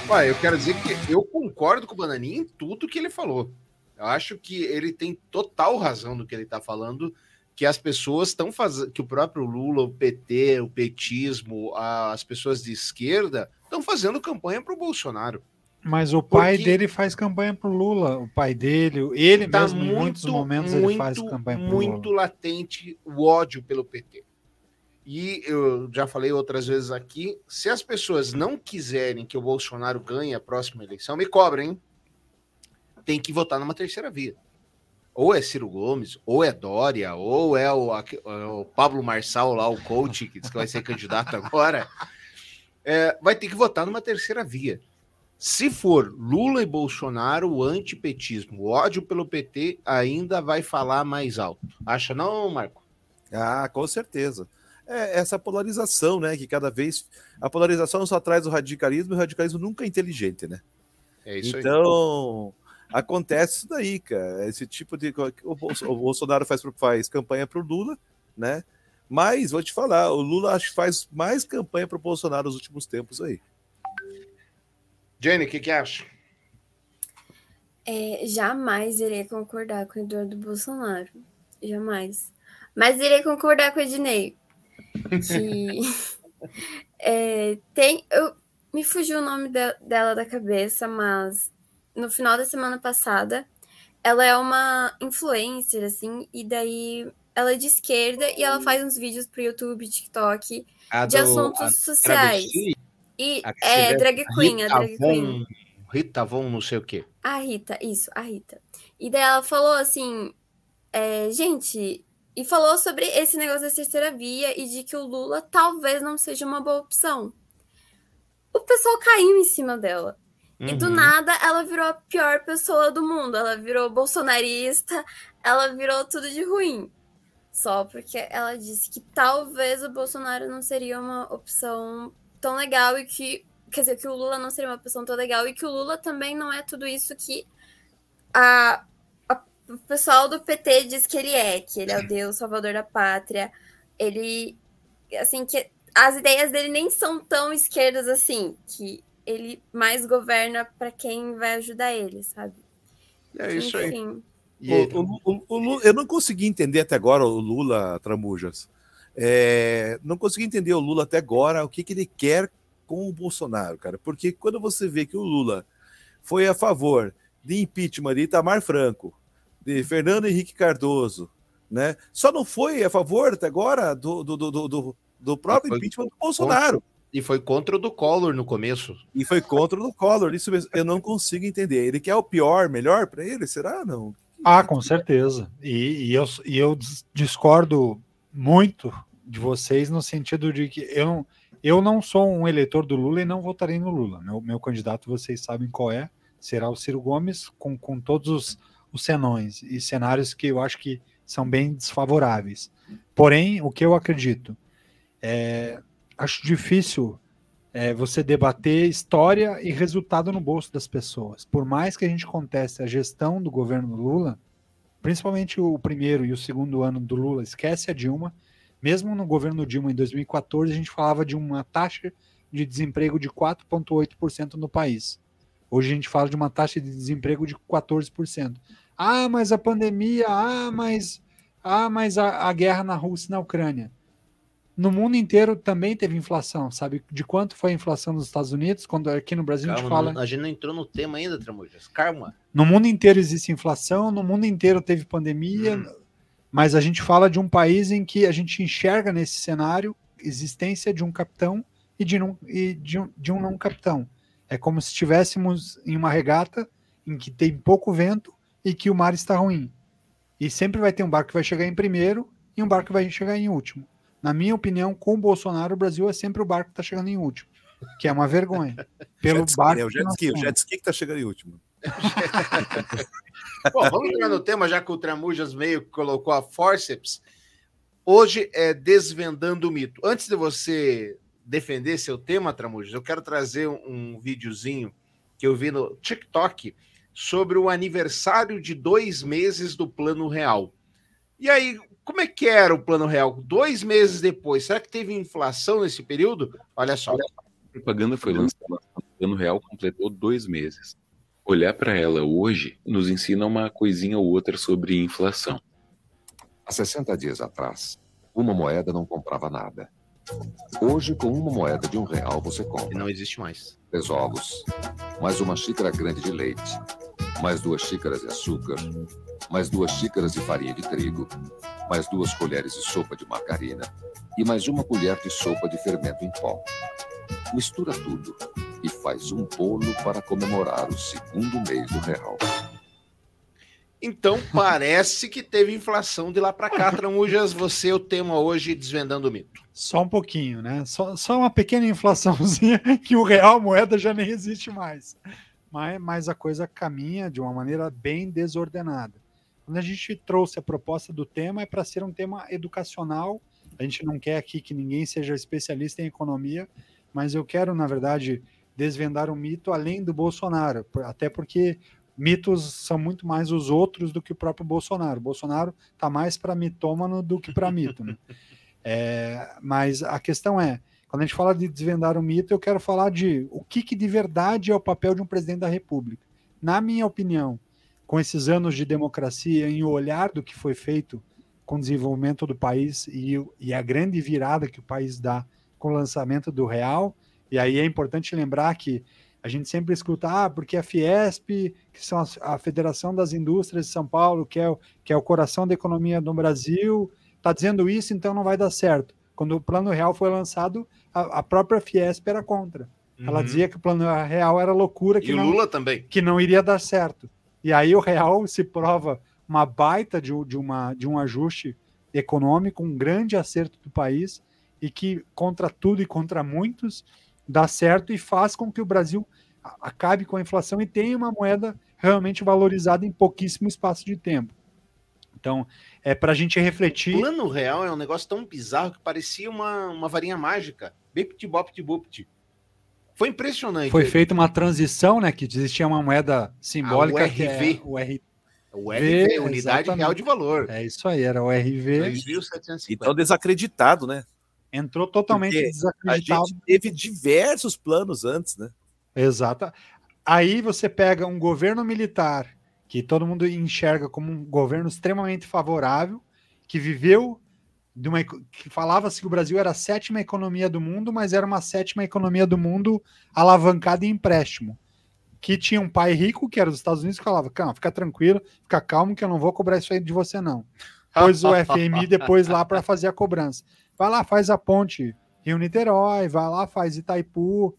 Olha, eu quero dizer que eu concordo com o Bananinha em tudo que ele falou. Eu acho que ele tem total razão do que ele está falando, que as pessoas estão fazendo, que o próprio Lula, o P T, o petismo, as pessoas de esquerda estão fazendo campanha para o Bolsonaro. Mas o pai Porque... dele faz campanha pro Lula, o pai dele, ele tá mesmo, muito, em muitos momentos muito, ele faz campanha pro Lula. Muito latente o ódio pelo P T. E eu já falei outras vezes aqui, se as pessoas não quiserem que o Bolsonaro ganhe a próxima eleição, me cobrem, tem que votar numa terceira via. Ou é Ciro Gomes, ou é Dória, ou é o, o Pablo Marçal lá, o coach, que diz que vai ser candidato agora, é, vai ter que votar numa terceira via. Se for Lula e Bolsonaro, o antipetismo, o ódio pelo P T ainda vai falar mais alto. Acha não, Marco? Ah, com certeza. É essa polarização, né? Que cada vez... A polarização só traz o radicalismo, e o radicalismo nunca é inteligente, né? É isso então, aí. Então, acontece isso daí, cara. Esse tipo de... O Bolsonaro faz, faz campanha pro Lula, né? Mas, vou te falar, o Lula acho que faz mais campanha pro Bolsonaro nos últimos tempos aí. Jenny, o que que acha? É, jamais irei concordar com o Eduardo Bolsonaro. Jamais. Mas irei concordar com o Ednei. Que é, tem, eu, me fugiu o nome de, dela da cabeça, mas no final da semana passada, ela é uma influencer, assim, e daí ela é de esquerda e ela faz uns vídeos pro YouTube, TikTok, a de do, assuntos sociais. Travesti, e é, drag queen, a drag queen. Rita Von, não sei o quê. A Rita, isso, a Rita. E daí ela falou assim, é, gente... E falou sobre esse negócio da terceira via e de que o Lula talvez não seja uma boa opção. O pessoal caiu em cima dela. Uhum. E do nada, ela virou a pior pessoa do mundo. Ela virou bolsonarista, ela virou tudo de ruim. só porque ela disse que talvez o Bolsonaro não seria uma opção tão legal e que, quer dizer, que o Lula não seria uma opção tão legal e que o Lula também não é tudo isso que a, a, o pessoal do P T diz que ele é, que ele é o Deus salvador da pátria, ele, assim, que as ideias dele nem são tão esquerdas assim, que ele mais governa para quem vai ajudar ele, sabe? É isso aí. Enfim. Yeah. O, o, o, o Lula, eu não consegui entender até agora o Lula, Tramujas. É, não consegui entender o Lula até agora, o que, que ele quer com o Bolsonaro, cara. Porque quando você vê que o Lula foi a favor de impeachment de Itamar Franco, de Fernando Henrique Cardoso, né? Só não foi a favor até agora do, do, do, do, do próprio foi, impeachment do Bolsonaro. E foi contra o do Collor no começo. E foi contra o do Collor, isso mesmo. Eu não consigo entender. Ele quer o pior, melhor para ele? Será? Não. Ah, com certeza. E, e, eu, e eu discordo muito de vocês no sentido de que eu não, eu não sou um eleitor do Lula e não votarei no Lula. Meu, meu candidato, vocês sabem qual é, será o Ciro Gomes, com, com todos os, os cenões e cenários que eu acho que são bem desfavoráveis. Porém, o que eu acredito, é, acho difícil é, você debater história e resultado no bolso das pessoas. Por mais que a gente conteste a gestão do governo Lula, principalmente o primeiro e o segundo ano do Lula, esquece a Dilma. Mesmo no governo Dilma, em dois mil e quatorze, a gente falava de uma taxa de desemprego de quatro vírgula oito por cento no país. Hoje a gente fala de uma taxa de desemprego de quatorze por cento. Ah, mas a pandemia, ah, mas, ah, mas a, a guerra na Rússia e na Ucrânia. No mundo inteiro também teve inflação, sabe? De quanto foi a inflação nos Estados Unidos? Quando aqui no Brasil, calma, a gente fala... Não, a gente não entrou no tema ainda, Tramujas. Calma. No mundo inteiro existe inflação, no mundo inteiro teve pandemia, hum. mas a gente fala de um país em que a gente enxerga nesse cenário a existência de um capitão e de, num, e de, um, de um não capitão. É como se estivéssemos em uma regata em que tem pouco vento e que o mar está ruim. E sempre vai ter um barco que vai chegar em primeiro e um barco que vai chegar em último. Na minha opinião, com o Bolsonaro, o Brasil é sempre o barco que está chegando em último, que é uma vergonha. Pelo jet ski, barco é, o jet ski, o jet ski que está chegando em último. Bom, vamos entrar no tema, já que o Tramujas meio colocou a forceps. Hoje é Desvendando o Mito. Antes de você defender seu tema, Tramujas, eu quero trazer um videozinho que eu vi no TikTok sobre o aniversário de dois meses do Plano Real. E aí... Como é que era o Plano Real? Dois meses depois, será que teve inflação nesse período? Olha só. A propaganda foi lançada, o Plano Real completou dois meses. Olhar para ela hoje nos ensina uma coisinha ou outra sobre inflação. Há sessenta dias atrás, uma moeda não comprava nada. Hoje, com uma moeda de um real, você compra. E não existe mais. Três ovos, mais uma xícara grande de leite, mais duas xícaras de açúcar, mais duas xícaras de farinha de trigo, mais duas colheres de sopa de margarina e mais uma colher de sopa de fermento em pó. Mistura tudo e faz um bolo para comemorar o segundo mês do real. Então, parece que teve inflação de lá para cá. Tramujas, você o tema hoje, Desvendando o Mito. Só um pouquinho, né? Só, só uma pequena inflaçãozinha que o real moeda já nem existe mais. Mas, mas a coisa caminha de uma maneira bem desordenada. Quando a gente trouxe a proposta do tema, é para ser um tema educacional. A gente não quer aqui que ninguém seja especialista em economia, mas eu quero, na verdade, desvendar o mito além do Bolsonaro, até porque mitos são muito mais os outros do que o próprio Bolsonaro. O Bolsonaro está mais para mitômano do que para mito, né? É, mas a questão é, quando a gente fala de desvendar o mito, eu quero falar de o que, que de verdade é o papel de um presidente da República. Na minha opinião, com esses anos de democracia, em olhar do que foi feito com o desenvolvimento do país e, e a grande virada que o país dá com o lançamento do real, e aí é importante lembrar que a gente sempre escuta, ah, porque a Fiesp, que são a, a Federação das Indústrias de São Paulo, que é o, que é o coração da economia do Brasil, está dizendo isso, então não vai dar certo. Quando o Plano Real foi lançado, a, a própria Fiesp era contra. Uhum. Ela dizia que o Plano Real era loucura, que, e não, Lula também. Que não iria dar certo. E aí o real se prova uma baita de, de, uma, de um ajuste econômico, um grande acerto do país, e que contra tudo e contra muitos dá certo e faz com que o Brasil acabe com a inflação e tenha uma moeda realmente valorizada em pouquíssimo espaço de tempo. Então, é para a gente refletir. O Plano Real é um negócio tão bizarro que parecia uma, uma varinha mágica. Bipti-bopti-bopti. Foi impressionante. Foi feita uma transição, né? Que existia uma moeda simbólica. Ah, o R V. É, o R V. O R V, Unidade exatamente. Real de Valor. É isso aí, era o R V. Então, desacreditado, né? Entrou totalmente porque desacreditado. A gente teve diversos planos antes, né? Exato. Aí você pega um governo militar, que todo mundo enxerga como um governo extremamente favorável, que viveu de uma, que falava-se que o Brasil era a sétima economia do mundo, mas era uma sétima economia do mundo alavancada em empréstimo. Que tinha um pai rico, que era dos Estados Unidos, que falava, calma, fica tranquilo, fica calmo, que eu não vou cobrar isso aí de você, não. Pôs o F M I depois lá para fazer a cobrança. Vai lá, faz a ponte Rio-Niterói, vai lá, faz Itaipu,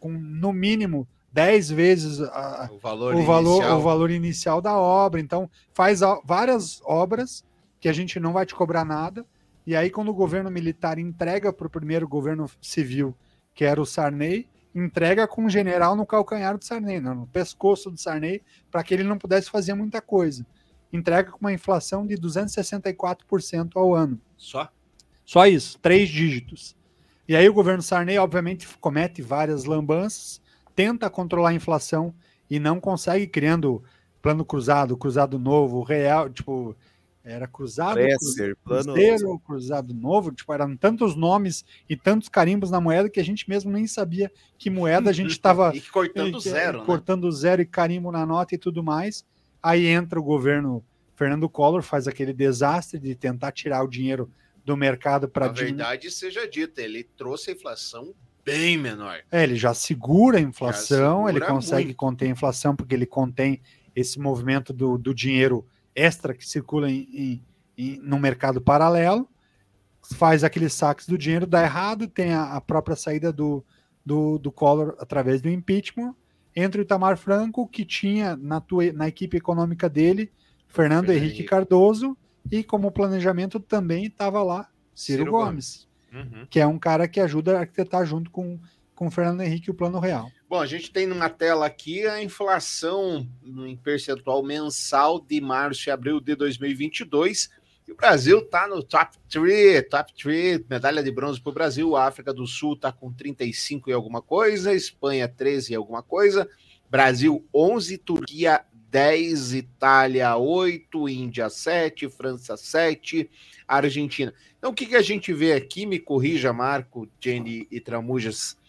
com no mínimo dez vezes a, o, valor o, valor, o valor inicial da obra. Então, faz a, várias obras que a gente não vai te cobrar nada. E aí, quando o governo militar entrega para o primeiro governo civil, que era o Sarney, entrega com o general no calcanhar do Sarney, no pescoço do Sarney, para que ele não pudesse fazer muita coisa. Entrega com uma inflação de duzentos e sessenta e quatro por cento ao ano. Só? Só isso, três dígitos. E aí o governo Sarney, obviamente, comete várias lambanças, tenta controlar a inflação e não consegue, criando plano cruzado, cruzado novo, real, tipo... Era cruzado, Presser, cruzeiro, plano... cruzado novo, tipo, eram tantos nomes e tantos carimbos na moeda que a gente mesmo nem sabia que moeda a gente estava cortando zero, né? Cortando zero e carimbo na nota e tudo mais. Aí entra o governo Fernando Collor, faz aquele desastre de tentar tirar o dinheiro do mercado para Dilma. Na verdade, seja dita, ele trouxe a inflação bem menor. É, ele já segura a inflação, segura ele consegue muito. Conter a inflação, porque ele contém esse movimento do, do dinheiro extra que circula em, em, em, no mercado paralelo, faz aqueles saques do dinheiro, dá errado, tem a, a própria saída do, do, do Collor através do impeachment, entra o Itamar Franco, que tinha na, tua, na equipe econômica dele, Fernando, Fernando Henrique, Henrique Cardoso, e como planejamento também estava lá Ciro, Ciro Gomes, Gomes. Uhum. Que é um cara que ajuda a arquitetar junto com com o Fernando Henrique o Plano Real. Bom, a gente tem na tela aqui a inflação em percentual mensal de março e abril de dois mil e vinte e dois, e o Brasil está no top três, top três, medalha de bronze para o Brasil, a África do Sul está com trinta e cinco e alguma coisa, Espanha treze e alguma coisa, Brasil onze, Turquia dez, Itália oito, Índia sete, França sete, Argentina. Então o que, que a gente vê aqui, me corrija Marco, Jenny e Tramujas,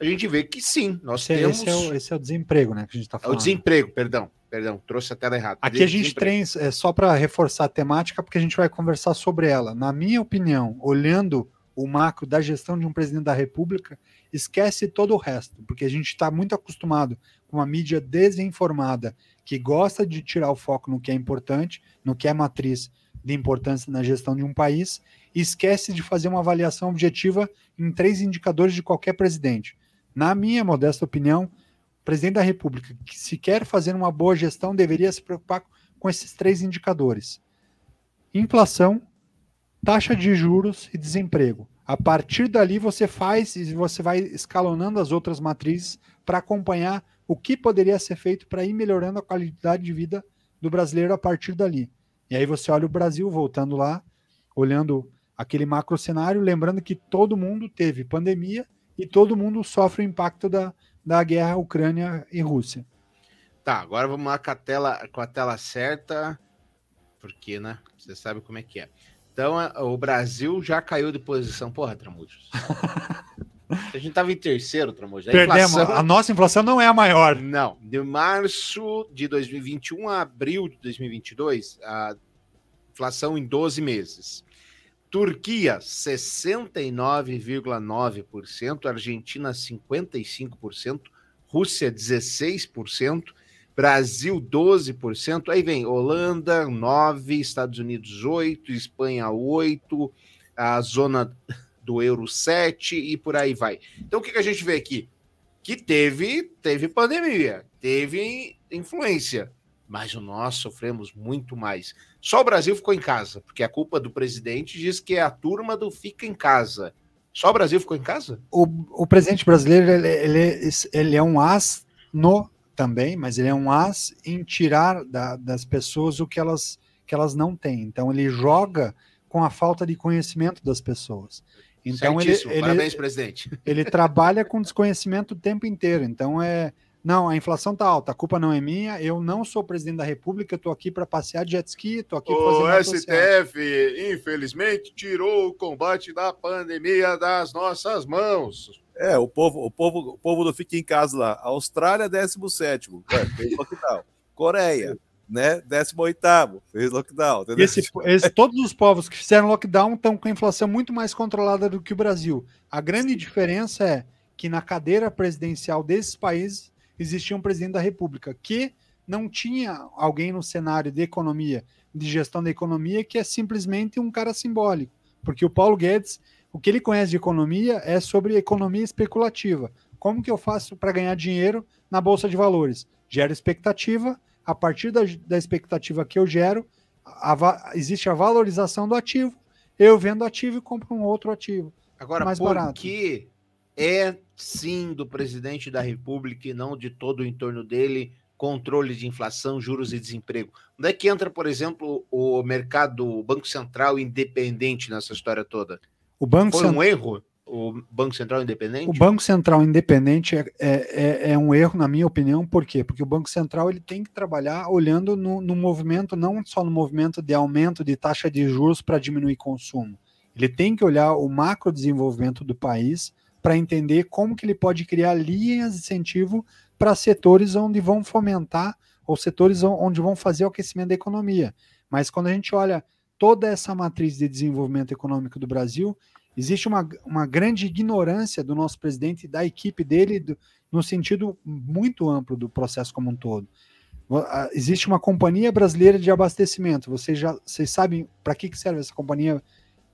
a gente vê que sim, nós esse, temos... Esse é, o, esse é o desemprego, né, que a gente está falando. É o desemprego, perdão, perdão, trouxe a tela errada. Aqui a gente tem, é, só para reforçar a temática, porque a gente vai conversar sobre ela. Na minha opinião, olhando o macro da gestão de um presidente da República, esquece todo o resto, porque a gente está muito acostumado com uma mídia desinformada, que gosta de tirar o foco no que é importante, no que é matriz de importância na gestão de um país, e esquece de fazer uma avaliação objetiva em três indicadores de qualquer presidente. Na minha modesta opinião, o presidente da República, que se quer fazer uma boa gestão, deveria se preocupar com esses três indicadores. Inflação, taxa de juros e desemprego. A partir dali você faz e você vai escalonando as outras matrizes para acompanhar o que poderia ser feito para ir melhorando a qualidade de vida do brasileiro a partir dali. E aí você olha o Brasil voltando lá, olhando aquele macro cenário, lembrando que todo mundo teve pandemia, e todo mundo sofre o impacto da, da guerra Ucrânia e Rússia. Tá, agora vamos lá com a tela, com a tela certa, porque, né, você sabe como é que é. Então, o Brasil já caiu de posição. Porra, Tramujas. A gente estava em terceiro, Tramujas. Perdemos. Inflação... A nossa inflação não é a maior. Não. De março de dois mil e vinte e um a abril de dois mil e vinte e dois, a inflação em doze meses. Turquia, sessenta e nove vírgula nove por cento, Argentina, cinquenta e cinco por cento, Rússia, dezesseis por cento, Brasil, doze por cento, aí vem Holanda, nove por cento, Estados Unidos, oito por cento, Espanha, oito por cento, a zona do euro, sete por cento e por aí vai. Então, o que, que a gente vê aqui? Que teve, teve pandemia, teve influência. Mas nós sofremos muito mais. Só o Brasil ficou em casa, porque a culpa do presidente diz que é a turma do fica em casa. Só o Brasil ficou em casa? O, o presidente brasileiro, ele, ele, ele é um as no também, mas ele é um as em tirar da, das pessoas o que elas que elas não têm. Então ele joga com a falta de conhecimento das pessoas. Então ele, ele, parabéns, presidente. Ele trabalha com desconhecimento o tempo inteiro. Então é... Não, a inflação tá alta, a culpa não é minha, eu não sou presidente da república, eu tô aqui para passear de jet ski, tô aqui para fazer... O S T F, infelizmente, tirou o combate da pandemia das nossas mãos. É, o povo, o povo, o povo do Fica em Casa lá. A Austrália, décimo sétimo, fez lockdown. Coreia, né, décimo oitavo, fez lockdown. Esse, esse, todos os povos que fizeram lockdown estão com a inflação muito mais controlada do que o Brasil. A grande diferença é que na cadeira presidencial desses países existia um presidente da república que não tinha alguém no cenário de economia, de gestão da economia, que é simplesmente um cara simbólico. Porque o Paulo Guedes, o que ele conhece de economia é sobre economia especulativa. Como que eu faço para ganhar dinheiro na Bolsa de Valores? Gero expectativa, a partir da, da expectativa que eu gero, a, a, existe a valorização do ativo, eu vendo ativo e compro um outro ativo. Agora, mais por barato. Que é... sim, do presidente da república e não de todo o entorno dele, controle de inflação, juros e desemprego. Onde é que entra, por exemplo, o mercado, o Banco Central independente nessa história toda? O Banco Foi Cent... um erro, o Banco Central independente? O Banco Central independente é, é, é um erro, na minha opinião. Por quê? Porque o Banco Central ele tem que trabalhar olhando no, no movimento, não só no movimento de aumento de taxa de juros para diminuir consumo. Ele tem que olhar o macro desenvolvimento do país para entender como que ele pode criar linhas de incentivo para setores onde vão fomentar ou setores onde vão fazer o aquecimento da economia. Mas quando a gente olha toda essa matriz de desenvolvimento econômico do Brasil, existe uma, uma grande ignorância do nosso presidente e da equipe dele do, no sentido muito amplo do processo como um todo. Existe uma Companhia Brasileira de Abastecimento. Vocês, já, vocês sabem para que, que serve essa Companhia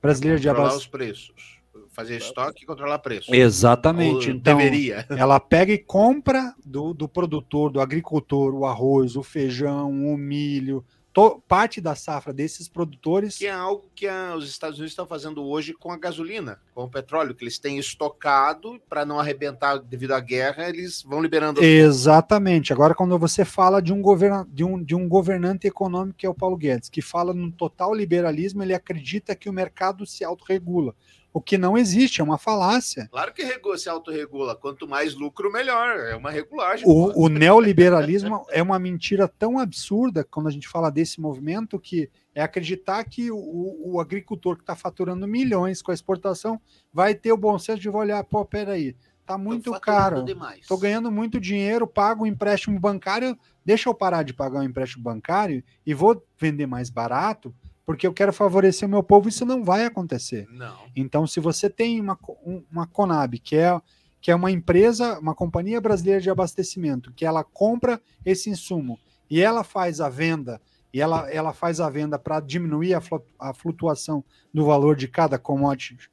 Brasileira de Abastecimento? Para controlar os preços. Fazer estoque e controlar preço. Exatamente. Ou então, deveria. Ela pega e compra do, do produtor, do agricultor, o arroz, o feijão, o milho, to, parte da safra desses produtores. Que é algo que a, os Estados Unidos estão fazendo hoje com a gasolina, com o petróleo, que eles têm estocado para não arrebentar devido à guerra, eles vão liberando. Exatamente. Agora, quando você fala de um, governa, de um, de um governante econômico, que é o Paulo Guedes, que fala no total liberalismo, ele acredita que o mercado se autorregula. O que não existe, é uma falácia. Claro que se autorregula. Quanto mais lucro, melhor. É uma regulagem. O, o neoliberalismo é uma mentira tão absurda, quando a gente fala desse movimento, que é acreditar que o, o agricultor que está faturando milhões com a exportação vai ter o bom senso de olhar, pô, peraí, está muito caro, estou ganhando muito dinheiro, pago um empréstimo bancário, deixa eu parar de pagar um empréstimo bancário e vou vender mais barato, porque eu quero favorecer o meu povo, isso não vai acontecer. Não. Então, se você tem uma, uma Conab, que é, que é uma empresa, uma Companhia Brasileira de Abastecimento, que ela compra esse insumo e ela faz a venda, e ela, ela faz a venda para diminuir a, a flutuação do valor de cada commodity,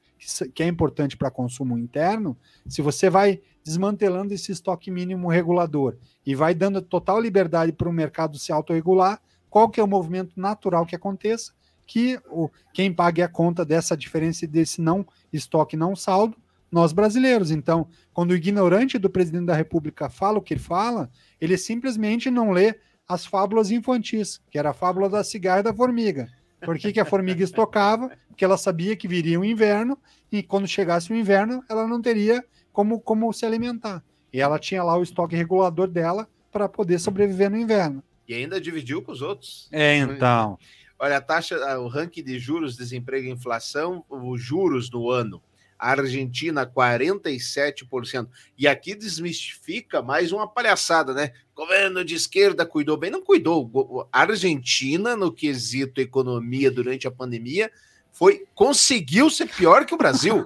que é importante para consumo interno, se você vai desmantelando esse estoque mínimo regulador e vai dando total liberdade para o mercado se autorregular, qual que é o movimento natural que aconteça? Que o, quem pague a conta dessa diferença e desse não estoque, não saldo, nós brasileiros. Então, quando o ignorante do presidente da república fala o que ele fala, ele simplesmente não lê as fábulas infantis, que era a fábula da cigarra e da formiga. Por que, que a formiga estocava? Porque ela sabia que viria o inverno e quando chegasse o inverno, ela não teria como, como se alimentar. E ela tinha lá o estoque regulador dela para poder sobreviver no inverno. E ainda dividiu com os outros. É, então... Olha, a taxa, o ranking de juros, desemprego e inflação, os juros no ano. A Argentina, quarenta e sete por cento. E aqui desmistifica mais uma palhaçada, né? Governo de esquerda cuidou bem. Não cuidou. A Argentina, no quesito economia durante a pandemia, foi, conseguiu ser pior que o Brasil.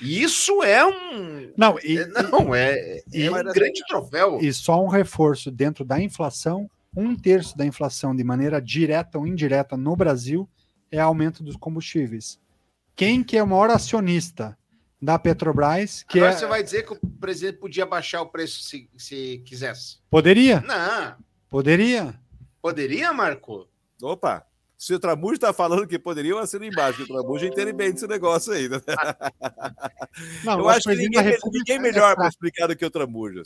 Isso é um... Não, e, não é, e, é um e, grande troféu. E só um reforço dentro da inflação. Um terço da inflação, de maneira direta ou indireta, no Brasil, é aumento dos combustíveis. Quem que é o maior acionista da Petrobras... Que Agora é... você vai dizer que o presidente podia baixar o preço se, se quisesse. Poderia. Não. Poderia. Poderia, Marco? Opa, se o Tramujo está falando que poderia, eu assino embaixo. O Tramujo entende bem desse negócio aí. Né? Não, eu acho que ninguém, República... ninguém melhor para explicar do que o Tramujo.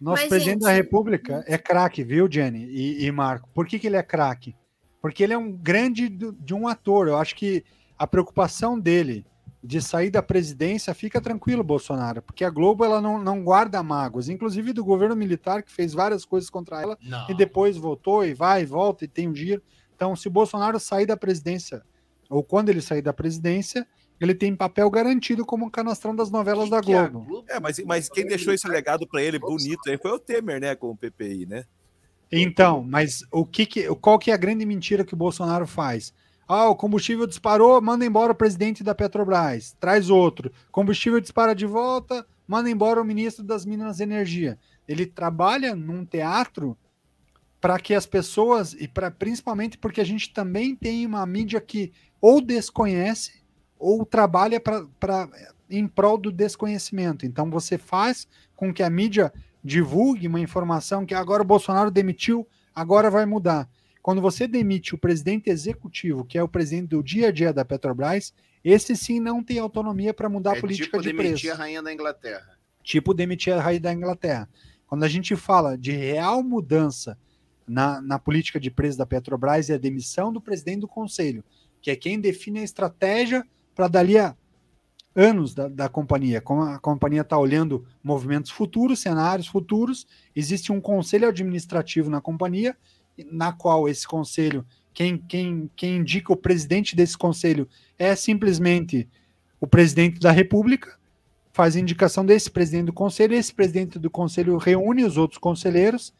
Nosso Mas, presidente gente... da República é craque, viu, Jenny e, e Marco? Por que, que ele é craque? porque ele é um grande de um ator. Eu acho que a preocupação dele de sair da presidência, fica tranquilo, Bolsonaro, porque a Globo ela não, não guarda mágoas, inclusive do governo militar que fez várias coisas contra ela não. e depois voltou e vai e volta e tem um giro. Então, se o Bolsonaro sair da presidência, ou quando ele sair da presidência, ele tem papel garantido como um canastrão das novelas da Globo. É, mas, mas quem deixou esse legado para ele bonito aí foi o Temer, né, com o P P I, né? Então, mas o que que, qual que é a grande mentira que o Bolsonaro faz? Ah, o combustível disparou, manda embora o presidente da Petrobras, traz outro. Combustível dispara de volta, manda embora o ministro das Minas e Energia. Ele trabalha num teatro para que as pessoas, e pra, principalmente porque a gente também tem uma mídia que ou desconhece ou trabalha pra, pra, em prol do desconhecimento. Então você faz com que a mídia divulgue uma informação que agora o Bolsonaro demitiu, agora vai mudar. Quando você demite o presidente executivo, que é o presidente do dia a dia da Petrobras, esse sim não tem autonomia para mudar é a política tipo de preço. Tipo demitir a rainha da Inglaterra. Tipo demitir a rainha da Inglaterra. Quando a gente fala de real mudança na, na política de preço da Petrobras, é a demissão do presidente do conselho, que é quem define a estratégia para dali a anos da, da companhia. Como a companhia está olhando movimentos futuros, cenários futuros, existe um conselho administrativo na companhia, na qual esse conselho, quem, quem, quem indica o presidente desse conselho é simplesmente o presidente da República, faz a indicação desse presidente do conselho, esse presidente do conselho reúne os outros conselheiros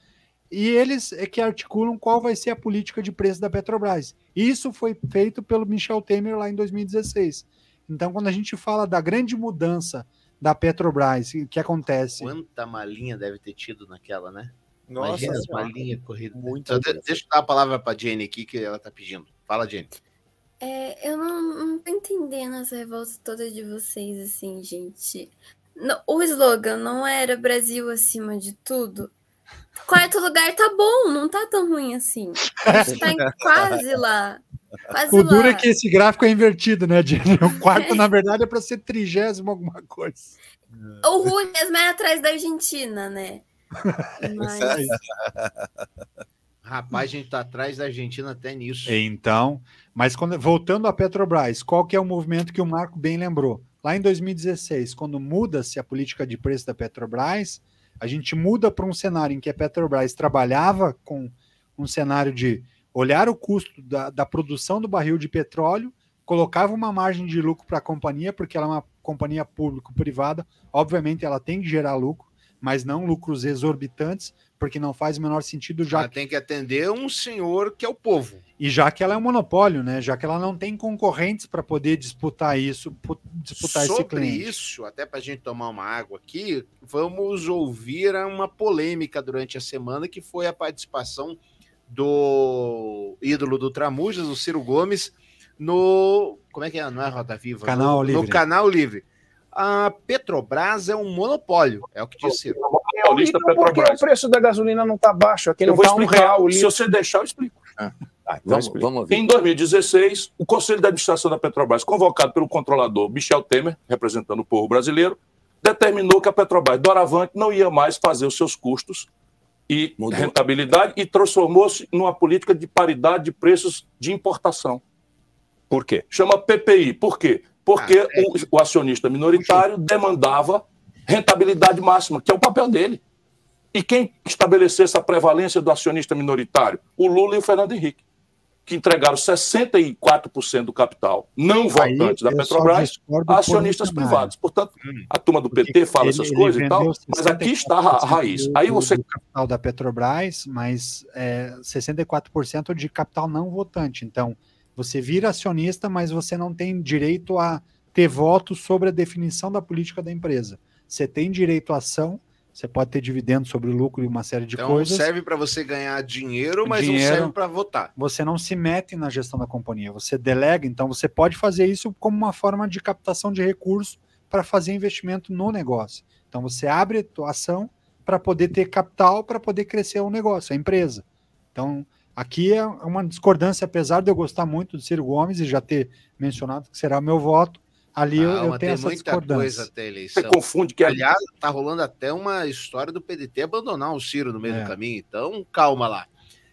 e eles é que articulam qual vai ser a política de preço da Petrobras. Isso foi feito pelo Michel Temer lá em dois mil e dezesseis. Então, quando a gente fala da grande mudança da Petrobras, o que acontece... Quanta malinha deve ter tido naquela, né? Nossa, imagina, uma linha corrida. Muito então, deixa eu dar a palavra para a Jenny aqui, que ela está pedindo. Fala, Jenny. É, eu não, não tô entendendo essa revolta toda de vocês, assim, gente. Não, o slogan não era Brasil acima de tudo? Quarto lugar tá bom, não tá tão ruim assim. A gente tá em, quase lá. Quase o duro lá. É que esse gráfico é invertido, né, Jenny? O quarto, é. na verdade, é para ser trigésimo alguma coisa. O ruim mesmo é atrás da Argentina, né? Mas... Rapaz, a gente está atrás da Argentina até nisso. Então, mas quando, voltando à Petrobras, qual que é o movimento que o Marco bem lembrou? Lá em dois mil e dezesseis, quando muda-se a política de preço da Petrobras, a gente muda para um cenário em que a Petrobras trabalhava com um cenário de olhar o custo da, da produção do barril de petróleo, colocava uma margem de lucro para a companhia, porque ela é uma companhia público-privada, obviamente ela tem que gerar lucro, mas não lucros exorbitantes, porque não faz o menor sentido. Já ela que... tem que atender um senhor que é o povo. E já que ela é um monopólio, né? Já que ela não tem concorrentes para poder disputar isso, disputar Sobre esse cliente. Isso, até para a gente tomar uma água aqui, vamos ouvir uma polêmica durante a semana, que foi a participação do ídolo do Tramujas, o Ciro Gomes, no... Como é que é? Não é Roda Viva? Canal no... Livre. No Canal Livre. A Petrobras é um monopólio, é o que disse. É horrível porque o preço da gasolina não está baixo, aquele eu vou tá explicar, um real, se você deixar eu explico. Ah, tá, então vamos, vamos em dois mil e dezesseis, o Conselho de Administração da Petrobras, convocado pelo controlador Michel Temer, representando o povo brasileiro, determinou que a Petrobras doravante não ia mais fazer os seus custos e Mudou. rentabilidade e transformou-se numa política de paridade de preços de importação. Por quê? Chama P P I. Por quê? Porque ah, é. o, o acionista minoritário demandava rentabilidade máxima, que é o papel dele. E quem estabelecesse a prevalência do acionista minoritário? O Lula e o Fernando Henrique, que entregaram sessenta e quatro por cento do capital não votante da Petrobras a acionistas privados. Portanto, hum. a turma do P T fala ele, essas ele coisas e tal, mas aqui está a raiz. Aí você... do capital da Petrobras, mas é, sessenta e quatro por cento de capital não votante, então... Você vira acionista, mas você não tem direito a ter voto sobre a definição da política da empresa. Você tem direito à ação, você pode ter dividendo sobre o lucro e uma série de então, coisas. Então serve para você ganhar dinheiro, mas dinheiro, não serve para votar. Você não se mete na gestão da companhia, você delega, então você pode fazer isso como uma forma de captação de recursos para fazer investimento no negócio. Então você abre a tua ação para poder ter capital, para poder crescer o negócio, a empresa. Então... Aqui é uma discordância, apesar de eu gostar muito do Ciro Gomes e já ter mencionado que será meu voto, ali ah, eu, eu tenho essa discordância. Coisa até eleição. Você confunde que, aliás, está rolando até uma história do P D T abandonar o Ciro no meio é. do caminho, então calma lá.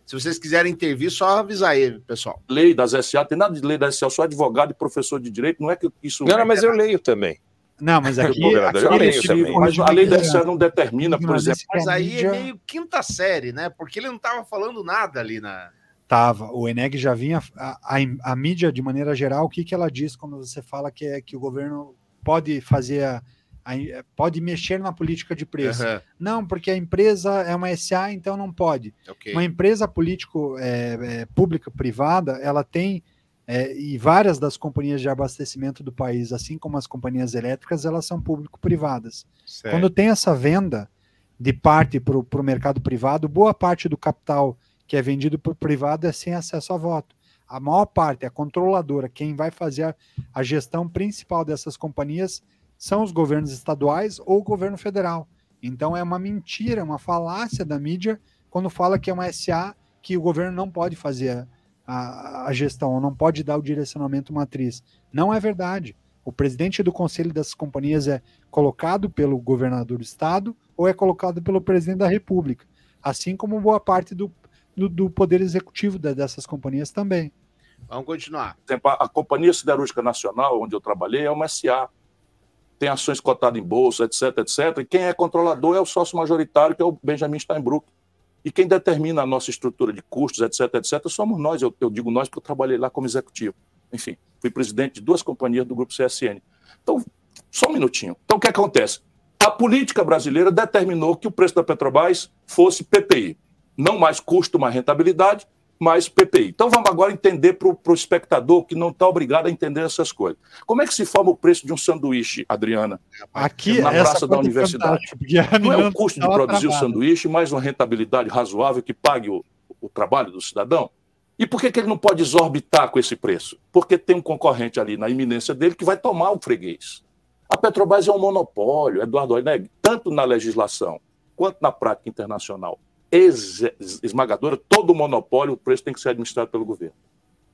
Se vocês quiserem intervir, só avisar ele, pessoal. Lei das S A, tem nada de lei das S A, só advogado e professor de direito, não é que isso... Não, não, mas eu leio também. Não, mas aqui... Pô, aqui eu leio tipo, também. Mas a lei da S A não determina, por exemplo... Mas aí é meio quinta série, né? Porque ele não estava falando nada ali na... Tava. O Oinegue já vinha... A, a, a mídia, de maneira geral, o que, que ela diz quando você fala que, é, que o governo pode fazer... A, a, pode mexer na política de preço. Uhum. Não, porque a empresa é uma S A, então não pode. Okay. Uma empresa político, é, é, pública, privada, ela tem... É, e várias das companhias de abastecimento do país, assim como as companhias elétricas, elas são público-privadas. Certo. Quando tem essa venda de parte para o mercado privado, boa parte do capital que é vendido para o privado é sem acesso a voto. A maior parte, a controladora, quem vai fazer a, a gestão principal dessas companhias são os governos estaduais ou o governo federal. Então é uma mentira, uma falácia da mídia quando fala que é uma S A, que o governo não pode fazer a, a gestão, não pode dar o direcionamento matriz. Não é verdade. O presidente do conselho dessas companhias é colocado pelo governador do estado ou é colocado pelo presidente da república, assim como boa parte do, do, do poder executivo da, dessas companhias também. Vamos continuar. A Companhia Siderúrgica Nacional, onde eu trabalhei, é uma S A. Tem ações cotadas em bolsa, etc, etc, e quem é controlador é o sócio majoritário, que é o Benjamin Steinbrück. E quem determina a nossa estrutura de custos, etc, etcétera, somos nós. Eu, eu digo nós porque eu trabalhei lá como executivo. Enfim, fui presidente de duas companhias do grupo C S N. Então, só um minutinho. Então, o que acontece? A política brasileira determinou que o preço da Petrobras fosse P P I. Não mais custo, mais rentabilidade, mais P P I. Então, vamos agora entender para o espectador que não está obrigado a entender essas coisas. Como é que se forma o preço de um sanduíche, Adriana? Aqui, na praça da universidade. Não é o custo de produzir o sanduíche, mais uma rentabilidade razoável que pague o, o trabalho do cidadão? E por que, que ele não pode exorbitar com esse preço? Porque tem um concorrente ali na iminência dele que vai tomar o freguês. A Petrobras é um monopólio, Eduardo Oinegue, tanto na legislação quanto na prática internacional esmagadora, todo monopólio, o preço tem que ser administrado pelo governo.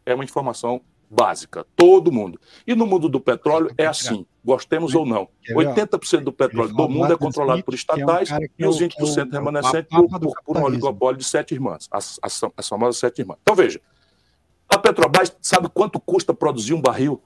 É uma informação básica, todo mundo. E no mundo do petróleo é assim, gostemos ou não. oitenta por cento do petróleo do mundo é controlado por estatais e os vinte por cento remanescentes por, por um oligopólio de sete irmãs, as, as, as famosas sete irmãs. Então veja, a Petrobras sabe quanto custa produzir um barril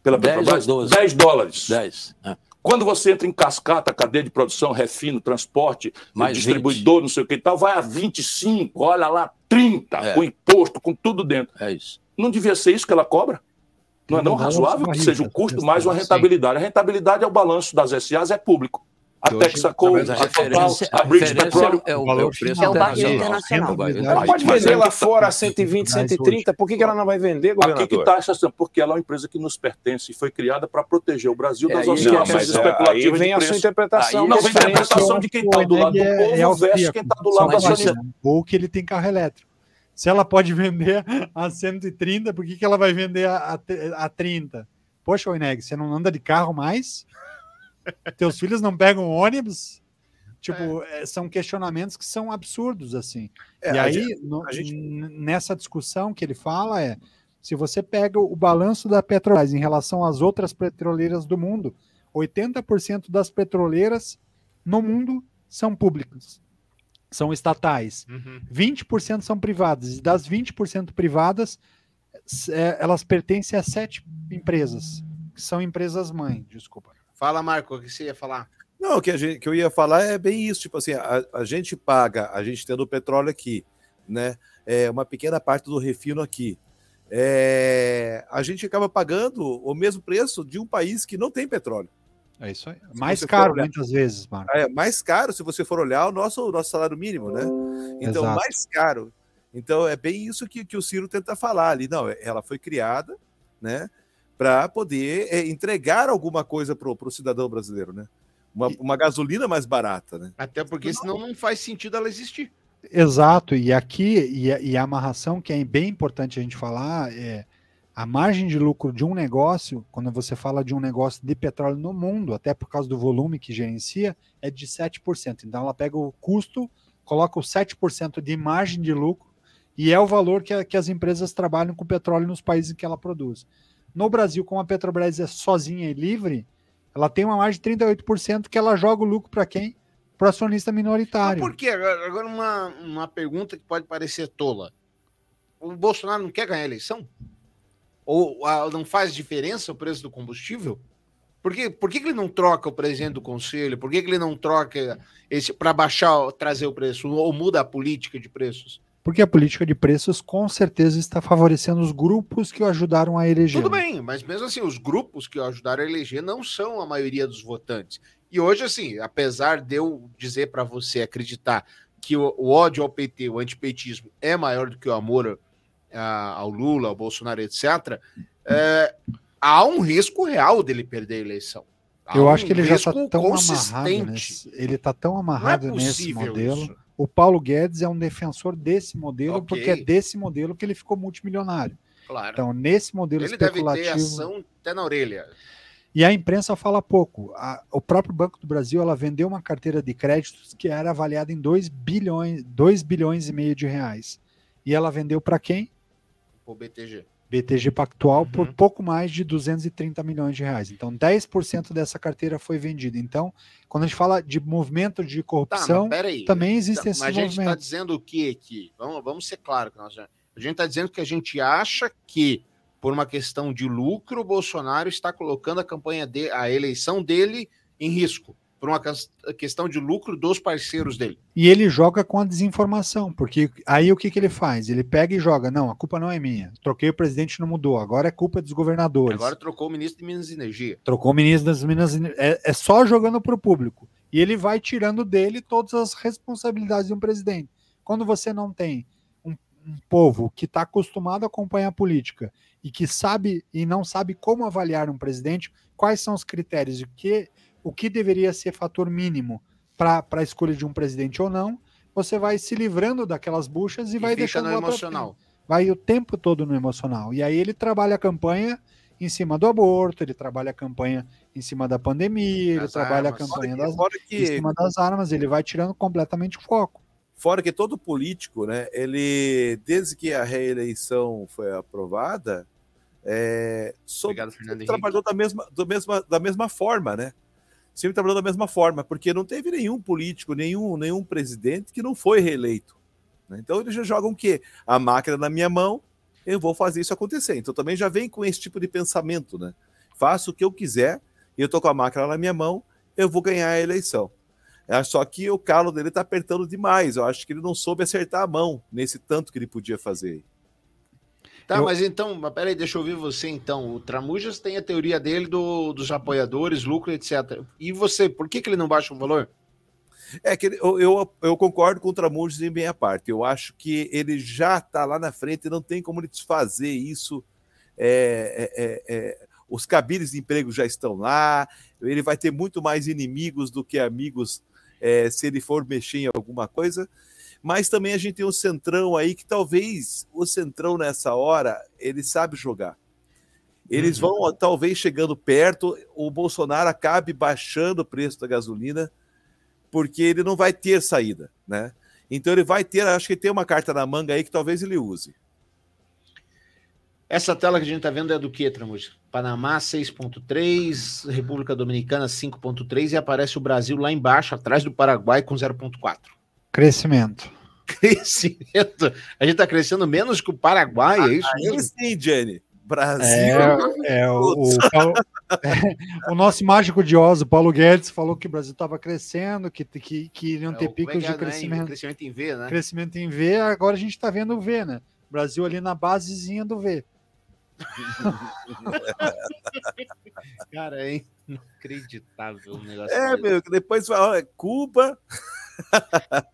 pela Petrobras? dez dólares. dez. Ah. Quando você entra em cascata, cadeia de produção, refino, transporte, mais distribuidor, vinte. Não sei o que e tal, vai a vinte e cinco, olha lá, trinta, é. Com imposto, com tudo dentro. É isso. Não devia ser isso que ela cobra? Não é não, não razoável que seja o custo mais uma rentabilidade. Sim. A rentabilidade é o balanço das S As, é público. A Tex sacou, a Total, a, a British Petroleum. É o, é o preço é internacional. Ela pode vender lá fora a cento e vinte, cento e trinta, por que, que ela não vai vender, governador? Aqui que está essa ação, porque ela é uma empresa que nos pertence e foi criada para proteger o Brasil das é, oscilações especulativas de preço. Vem a sua interpretação. Aí, não, vem a interpretação de quem está do lado do povo versus quem está do lado da sociedade. Ou que ele tem carro elétrico. Se ela pode vender a cento e trinta, por que, que ela vai vender a, a, a trinta? Poxa, Oinegue, você não anda de carro mais? Teus filhos não pegam ônibus? Tipo, é. São questionamentos que são absurdos, assim. É, e aí, a no, a gente... nessa discussão que ele fala é, se você pega o balanço da Petrobras em relação às outras petroleiras do mundo, oitenta por cento das petroleiras no mundo são públicas, são estatais. Uhum. vinte por cento são privadas. E das vinte por cento privadas, é, elas pertencem a sete empresas, que são empresas-mãe, desculpa. Fala, Marco, o que você ia falar? Não, o que, a gente, que eu ia falar é bem isso, tipo assim, a, a gente paga, a gente tendo o petróleo aqui, né, é uma pequena parte do refino aqui, é, a gente acaba pagando o mesmo preço de um país que não tem petróleo. É isso aí, mais caro olhar, muitas vezes, Marco. É, mais caro se você for olhar o nosso, o nosso salário mínimo, né, então exato. Mais caro, então é bem isso que, que o Ciro tenta falar ali, não, ela foi criada, né, para poder é, entregar alguma coisa para o cidadão brasileiro, né? Uma, uma gasolina mais barata, né? Até porque senão não faz sentido ela existir. Exato, e aqui, e a, e a amarração que é bem importante a gente falar, é a margem de lucro de um negócio, quando você fala de um negócio de petróleo no mundo, até por causa do volume que gerencia, é de sete por cento. Então ela pega o custo, coloca o sete por cento de margem de lucro, e é o valor que, a, que as empresas trabalham com petróleo nos países em que ela produz. No Brasil, como a Petrobras é sozinha e livre, ela tem uma margem de trinta e oito por cento que ela joga o lucro para quem? para o acionista minoritário. Mas por quê? Agora uma, uma pergunta que pode parecer tola. O Bolsonaro não quer ganhar a eleição? Ou a, não faz diferença o preço do combustível? Por que, por que, que ele não troca o presidente do conselho? Por que, que ele não troca para baixar, trazer o preço? Ou muda a política de preços? Porque a política de preços com certeza está favorecendo os grupos que o ajudaram a eleger. Tudo bem, mas mesmo assim, os grupos que o ajudaram a eleger não são a maioria dos votantes. E hoje, assim, apesar de eu dizer para você acreditar que o, o ódio ao P T, o antipetismo, é maior do que o amor a, ao Lula, ao Bolsonaro, etcétera, é, há um risco real dele perder a eleição. Há eu um acho que ele já está tão amarrado nesse, ele está tão amarrado é nesse modelo. Isso. O Paulo Guedes é um defensor desse modelo, okay. Porque é desse modelo que ele ficou multimilionário. Claro. Então, nesse modelo ele especulativo... Ele deve ter ação até na orelha. E a imprensa fala pouco. A, o próprio Banco do Brasil, ela vendeu uma carteira de créditos que era avaliada em dois bilhões, dois bilhões e meio de reais. E ela vendeu para quem? O B T G. B T G Pactual, uhum. Por pouco mais de duzentos e trinta milhões de reais. Então, dez por cento dessa carteira foi vendida. Então, quando a gente fala de movimento de corrupção, tá, peraí, também existem esses movimentos. Mas a gente está dizendo o quê aqui? Vamos, vamos ser claros. A gente está dizendo que a gente acha que, por uma questão de lucro, o Bolsonaro está colocando a campanha de, a eleição dele em risco. Por uma questão de lucro dos parceiros dele. E ele joga com a desinformação, porque aí o que, que ele faz? Ele pega e joga, não, a culpa não é minha, troquei o presidente, não mudou, agora é culpa dos governadores. Agora trocou o ministro de Minas e Energia. Trocou o ministro das Minas e Energia, é, é só jogando para o público. E ele vai tirando dele todas as responsabilidades de um presidente. Quando você não tem um, um povo que está acostumado a acompanhar a política e que sabe e não sabe como avaliar um presidente, quais são os critérios e o que... o que deveria ser fator mínimo para a escolha de um presidente ou não, você vai se livrando daquelas buchas e, e vai deixando no emocional. Vai o tempo todo no emocional. E aí ele trabalha a campanha em cima do aborto, ele trabalha a campanha em cima da pandemia, das ele trabalha armas. A campanha das, que... em cima das armas, ele vai tirando completamente o foco. Fora que todo político, né, ele, desde que a reeleição foi aprovada, é, sobre, Obrigado, Fernando Henrique. trabalhou da mesma, do mesma, da mesma forma, né? Sempre trabalhou da mesma forma, porque não teve nenhum político, nenhum, nenhum presidente que não foi reeleito. Né? Então eles já jogam o quê? A máquina na minha mão, eu vou fazer isso acontecer. Então também já vem com esse tipo de pensamento, né? Faço o que eu quiser, eu estou com a máquina na minha mão, eu vou ganhar a eleição. Só que o calo dele está apertando demais, eu acho que ele não soube acertar a mão nesse tanto que ele podia fazer. Tá, eu... mas então, mas peraí, deixa eu ouvir você então. O Tramujas tem a teoria dele do, dos apoiadores, lucro, etcétera. E você, por que, que ele não baixa o valor? É que ele, eu, eu, eu concordo com o Tramujas em minha parte. Eu acho que ele já está lá na frente e não tem como ele desfazer isso. É, é, é, os cabides de emprego já estão lá. Ele vai ter muito mais inimigos do que amigos é, se ele for mexer em alguma coisa. Mas também a gente tem um centrão aí que talvez o centrão nessa hora, ele sabe jogar. Eles uhum. vão talvez chegando perto, o Bolsonaro acabe baixando o preço da gasolina, porque ele não vai ter saída, né? Então ele vai ter, acho que tem uma carta na manga aí que talvez ele use. Essa tela que a gente está vendo é do que, Tramujas? Panamá seis vírgula três, República Dominicana cinco vírgula três e aparece o Brasil lá embaixo, atrás do Paraguai com zero vírgula quatro. Crescimento. Crescimento. A gente está crescendo menos que o Paraguai, ah, é isso? Aí sim, Jenny. Brasil. É, é, o, o, Paulo, é, o nosso mágico de Oz, o Paulo Guedes, falou que o Brasil estava crescendo, que, que, que iriam ter é, picos é que é, de crescimento. Né? Crescimento em V, né? Crescimento em V, agora a gente está vendo o V, né? O Brasil ali na basezinha do V. Cara, é inacreditável o negócio. É, dele. Meu, depois olha, Cuba.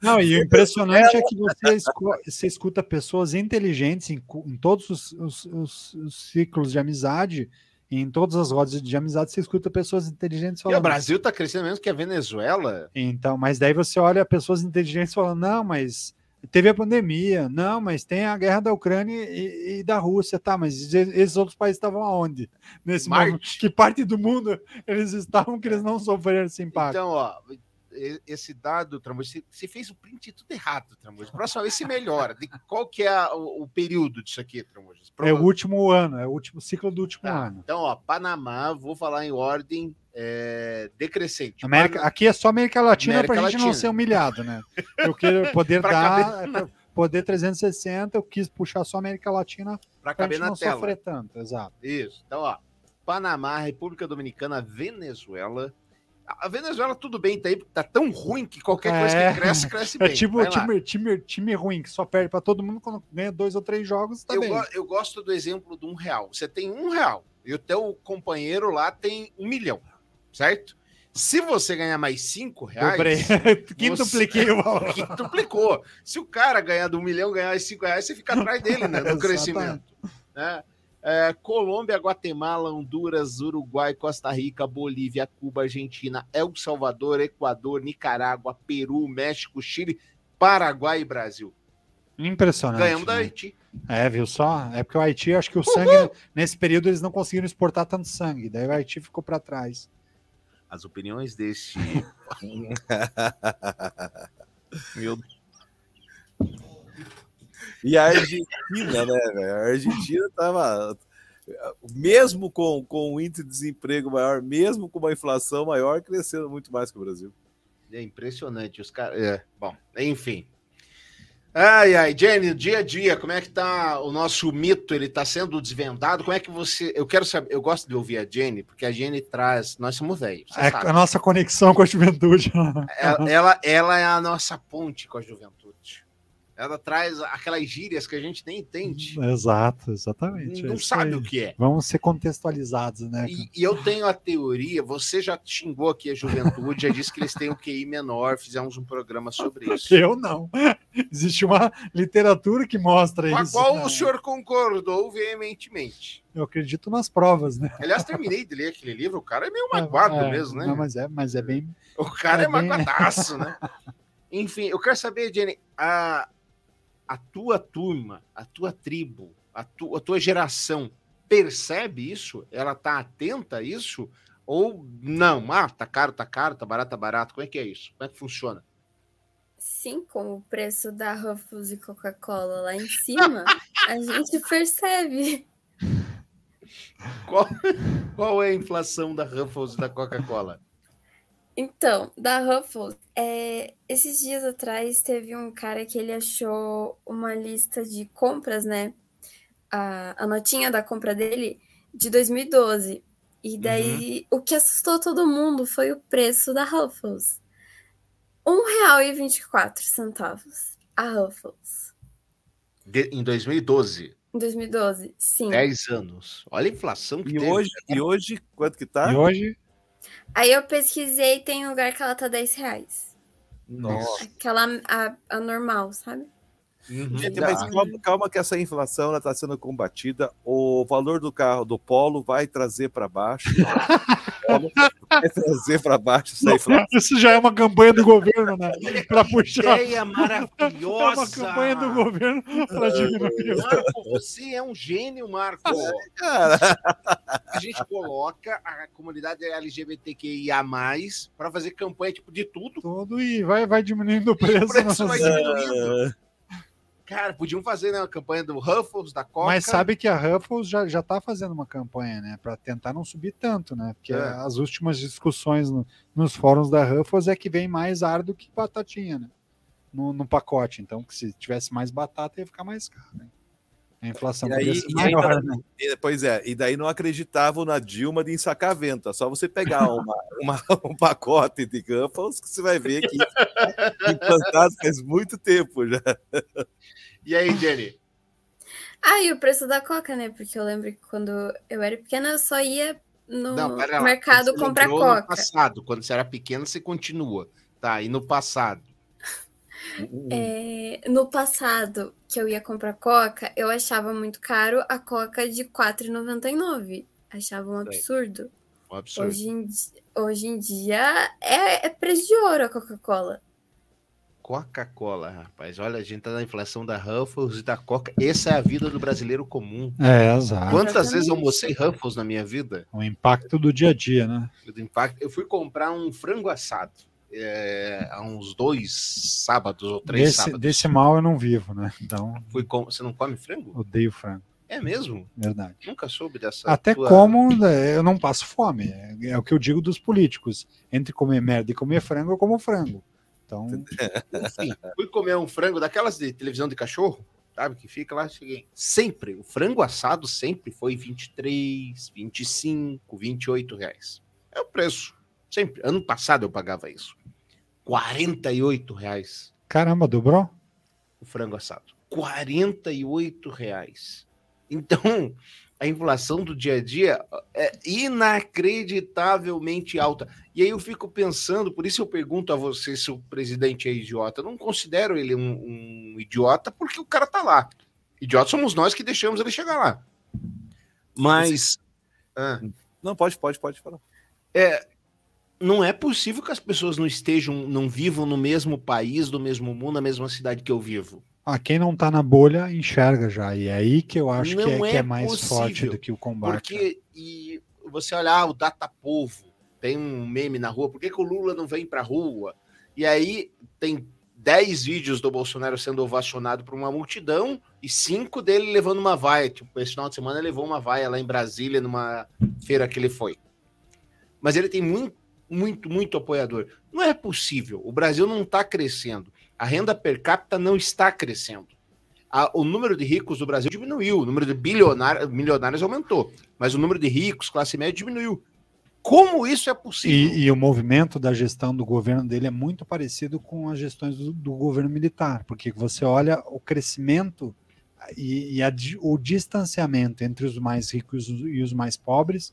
Não, e o impressionante é que você, escu você escuta pessoas inteligentes em, em todos os, os, os, os ciclos de amizade, em todas as rodas de amizade, você escuta pessoas inteligentes falando. E o Brasil está crescendo menos que a Venezuela. Então, mas daí você olha pessoas inteligentes falando, não, mas teve a pandemia, não, mas tem a guerra da Ucrânia e, e da Rússia, tá, mas esses outros países estavam aonde? Nesse momento, que parte do mundo eles estavam que eles não sofreram esse impacto? Então, ó... esse dado, Tramujo, você, você fez o print tudo errado, Tramujo. Próxima vez se melhora. De, qual que é a, o, o período disso aqui, Tramujo? É o último ano, é o último ciclo do último tá. ano. Então, ó, Panamá, vou falar em ordem é, decrescente. América, Pan... Aqui é só América Latina para a gente não ser humilhado, né? Eu quero poder dar... Caber... Poder trezentos e sessenta, eu quis puxar só a América Latina para caber na tela. Sofrer tanto, exato. Isso. Então, ó, Panamá, República Dominicana, Venezuela. A Venezuela, tudo bem, tá aí, tá tão ruim que qualquer é, coisa que cresce, cresce bem. É tipo o time, time, time ruim, que só perde para todo mundo quando ganha dois ou três jogos, tá eu bem. Go- eu gosto do exemplo do um real. Você tem um real e o teu companheiro lá tem um milhão, certo? Se você ganhar mais cinco reais... Quintupliquei o valor. Quintuplicou. Se o cara ganhar de um milhão, ganhar mais cinco reais, você fica atrás dele, né? No crescimento. Né? É, Colômbia, Guatemala, Honduras, Uruguai, Costa Rica, Bolívia, Cuba, Argentina, El Salvador, Equador, Nicarágua, Peru, México, Chile, Paraguai e Brasil. Impressionante. Ganhamos da Haiti. É, viu só? É porque o Haiti, acho que o sangue... Uhum. Nesse período, eles não conseguiram exportar tanto sangue. Daí o Haiti ficou para trás. As opiniões deste... Meu... E a Argentina, né, velho? A Argentina estava... Mesmo com, com um índice de desemprego maior, mesmo com uma inflação maior, crescendo muito mais que o Brasil. É impressionante. Os caras... É. Bom, enfim. Ai, ai, Jenny, dia a dia, como é que tá o nosso mito? Ele tá sendo desvendado? Como é que você... Eu quero saber, eu gosto de ouvir a Jenny, porque a Jenny traz... Nós somos velhos, você é sabe. A nossa conexão com a juventude. Ela, ela, ela é a nossa ponte com a juventude. Ela traz aquelas gírias que a gente nem entende. Exato, exatamente. Não é sabe aí. O que é. Vamos ser contextualizados, né? E, e eu tenho a teoria, você já xingou aqui a juventude, já disse que eles têm o Q I menor, fizemos um programa sobre isso. Eu não. Existe uma literatura que mostra com isso. Com a qual né? o senhor concordou veementemente. Eu acredito nas provas, né? Aliás, terminei de ler aquele livro, o cara é meio magoado é, mesmo, né? Não, mas, é, mas é bem... O cara é, é bem... magoadaço, né? Enfim, eu quero saber, Jenny, a... A tua turma, a tua tribo, a, tu, a tua geração percebe isso? Ela está atenta a isso? Ou não? Ah, tá caro, tá caro, tá barato, tá barato. Como é que é isso? Como é que funciona? Sim, com o preço da Ruffles e Coca-Cola lá em cima, a gente percebe. Qual, qual é a inflação da Ruffles e da Coca-Cola? Então, da Ruffles, é, esses dias atrás teve um cara que ele achou uma lista de compras, né? A, a notinha da compra dele de dois mil e doze. E daí, uhum. o que assustou todo mundo foi o preço da Ruffles. um real e vinte e quatro centavos a Ruffles. De, em dois mil e doze? Em dois mil e doze, sim. dez anos. Olha a inflação que e teve. Hoje, e hoje, quanto que tá? E hoje... Aí eu pesquisei, tem lugar que ela tá dez reais. Nossa. Aquela a, a normal, sabe? Uhum. Gente, mas calma, calma que essa inflação, ela tá sendo combatida. O valor do carro do Polo vai trazer para baixo. Vai trazer para baixo essa inflação. Isso já é uma campanha do governo, né? Para puxar. Ideia maravilhosa. É uma campanha do governo para diminuir. Marco, você é um gênio, Marco. A gente coloca a comunidade L G B T Q I A mais, para fazer campanha tipo de tudo. Tudo e vai, vai diminuindo o preço. E o preço vai diminuindo. Cara, podiam fazer, né, uma campanha do Ruffles, da Coca. Mas sabe que a Ruffles já, já tá fazendo uma campanha, né? Para tentar não subir tanto, né? Porque é. as últimas discussões no, nos fóruns da Ruffles é que vem mais ar do que batatinha, né? No, no pacote. Então, que se tivesse mais batata, ia ficar mais caro, né? A inflação podia ser maior, né? Pois é, e daí não acreditavam na Dilma de ensacar vento. É só você pegar uma, uma, um pacote de Ruffles que você vai ver que implantado faz muito tempo já. E aí, Jenny? Ah, e o preço da Coca, né? Porque eu lembro que quando eu era pequena, eu só ia no não, lá, mercado comprar Coca. No passado, quando você era pequena, você continua. Tá, e no passado? É, no passado que eu ia comprar Coca, eu achava muito caro a Coca de quatro reais e noventa e nove centavos. Achava um absurdo. Um absurdo. Hoje em, hoje em dia é, é preço de ouro a Coca-Cola. Coca-Cola, rapaz. Olha, a gente tá na inflação da Ruffles e da Coca. Essa é a vida do brasileiro comum. É, exato. Quantas Exatamente. vezes eu almocei Ruffles na minha vida? O impacto do dia a dia, né? Do impacto. Eu fui comprar um frango assado. é, há uns dois sábados ou três desse, sábados. Desse mal eu não vivo, né? Então. Fui com... Você não come frango? Odeio frango. É mesmo? Verdade. Nunca soube dessa... Até tua... como eu não passo fome. É o que eu digo dos políticos. Entre comer merda e comer frango, eu como frango. Então... Enfim, fui comer um frango daquelas de televisão de cachorro, sabe, que fica lá, cheguei. Sempre, o frango assado sempre foi vinte e três, vinte e cinco, vinte e oito reais. É o preço. Sempre. Ano passado eu pagava isso. quarenta e oito reais. Caramba, dobrou? O frango assado. quarenta e oito reais. Então, a inflação do dia a dia é inacreditavelmente alta. E aí eu fico pensando, por isso eu pergunto a você se o presidente é idiota. Eu não considero ele um, um idiota porque o cara tá lá. Idiota somos nós que deixamos ele chegar lá. Mas... Ah, não, pode, pode, pode falar. É, não é possível que as pessoas não estejam, não vivam no mesmo país, no mesmo mundo, na mesma cidade que eu vivo. Ah, quem não tá na bolha enxerga já, e é aí que eu acho que é, é que é mais possível, forte do que o combate. Porque, e você olha, ah, o Datapovo, tem um meme na rua, por que, que o Lula não vem pra rua? E aí tem dez vídeos do Bolsonaro sendo ovacionado por uma multidão e cinco dele levando uma vaia, tipo, esse final de semana ele levou uma vaia lá em Brasília, numa feira que ele foi. Mas ele tem muito, muito, muito apoiador. Não é possível, o Brasil não tá crescendo. A renda per capita não está crescendo. A, o número de ricos do Brasil diminuiu, o número de bilionários, milionários aumentou, mas o número de ricos, classe média, diminuiu. Como isso é possível? E, e o movimento da gestão do governo dele é muito parecido com as gestões do, do governo militar, porque você olha o crescimento e, e a, o distanciamento entre os mais ricos e os mais pobres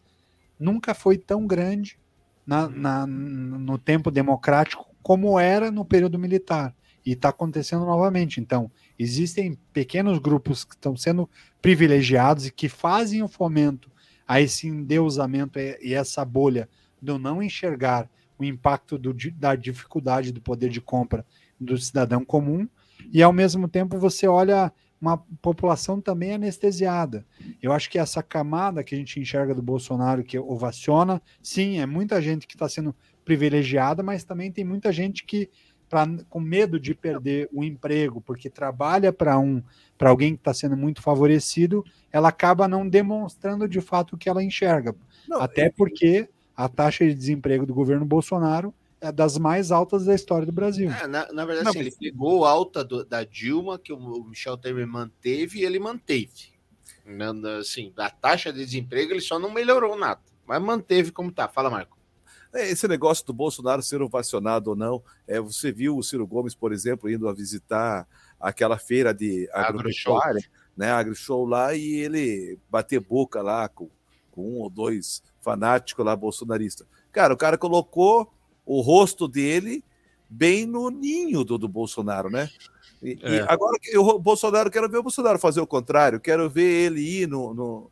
nunca foi tão grande na, na, no tempo democrático como era no período militar. E está acontecendo novamente. Então, existem pequenos grupos que estão sendo privilegiados e que fazem o fomento a esse endeusamento e essa bolha do não enxergar o impacto do, da dificuldade do poder de compra do cidadão comum. E, ao mesmo tempo, você olha uma população também anestesiada. Eu acho que essa camada que a gente enxerga do Bolsonaro, que ovaciona, sim, é muita gente que está sendo privilegiada, mas também tem muita gente que Pra, com medo de perder o emprego, porque trabalha para um, para alguém que está sendo muito favorecido, ela acaba não demonstrando de fato o que ela enxerga. Não, Até eu... porque a taxa de desemprego do governo Bolsonaro é das mais altas da história do Brasil. É, na, na verdade, não, assim, ele pegou a alta do, da Dilma, que o Michel Temer manteve, e ele manteve. Assim, a taxa de desemprego ele só não melhorou nada, mas manteve como está. Fala, Marco. Esse negócio do Bolsonaro ser ovacionado ou não, é, você viu o Ciro Gomes, por exemplo, indo a visitar aquela feira de agropecuária, né, AgriShow lá, e ele bater boca lá com, com um ou dois fanáticos lá bolsonaristas. Cara, o cara colocou o rosto dele bem no ninho do, do Bolsonaro, né? E, é. e agora o Bolsonaro, quero ver o Bolsonaro fazer o contrário, quero ver ele ir no, no,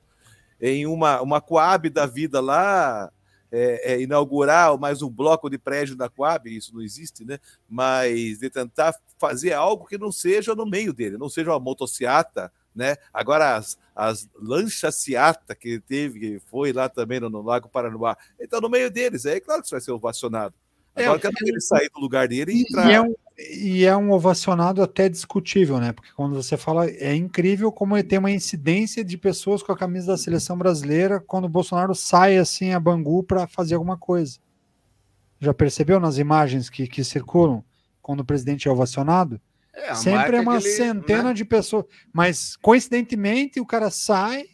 em uma, uma Coab da vida lá, É, é, inaugurar mais um bloco de prédio da Coab, isso não existe, né? Mas de tentar fazer algo que não seja no meio dele, não seja uma motociata, né? Agora as, as lanchas-ciata que ele teve, que foi lá também no, no Lago Paranoá, ele está no meio deles, é claro que isso vai ser ovacionado. Agora é, quero ver ele sair do lugar dele e entrar. E é, um, e é um ovacionado até discutível, né? Porque quando você fala, é incrível como ele tem uma incidência de pessoas com a camisa da seleção brasileira quando o Bolsonaro sai assim a Bangu para fazer alguma coisa. Já percebeu nas imagens que, que circulam quando o presidente é ovacionado? É, sempre é uma ele, centena né? de pessoas. Mas coincidentemente o cara sai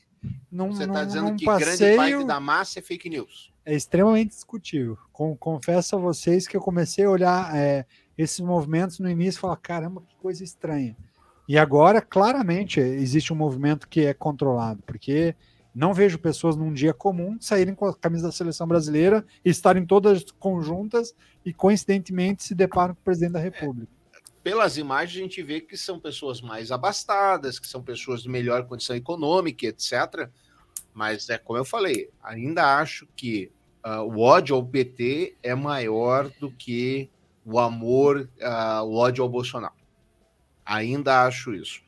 num passeio... Você está dizendo num que passeio... grande parte da massa é fake news. É extremamente discutível. Confesso a vocês que eu comecei a olhar é, esses movimentos no início e falar, caramba, que coisa estranha. E agora, claramente, existe um movimento que é controlado, porque não vejo pessoas num dia comum saírem com a camisa da seleção brasileira, estarem todas conjuntas e, coincidentemente, se deparam com o presidente da República. É, pelas imagens, a gente vê que são pessoas mais abastadas, que são pessoas de melhor condição econômica, etcétera. Mas, é, como eu falei, ainda acho que Uh, o ódio ao P T é maior do que o amor, uh, o ódio ao Bolsonaro. Ainda acho isso,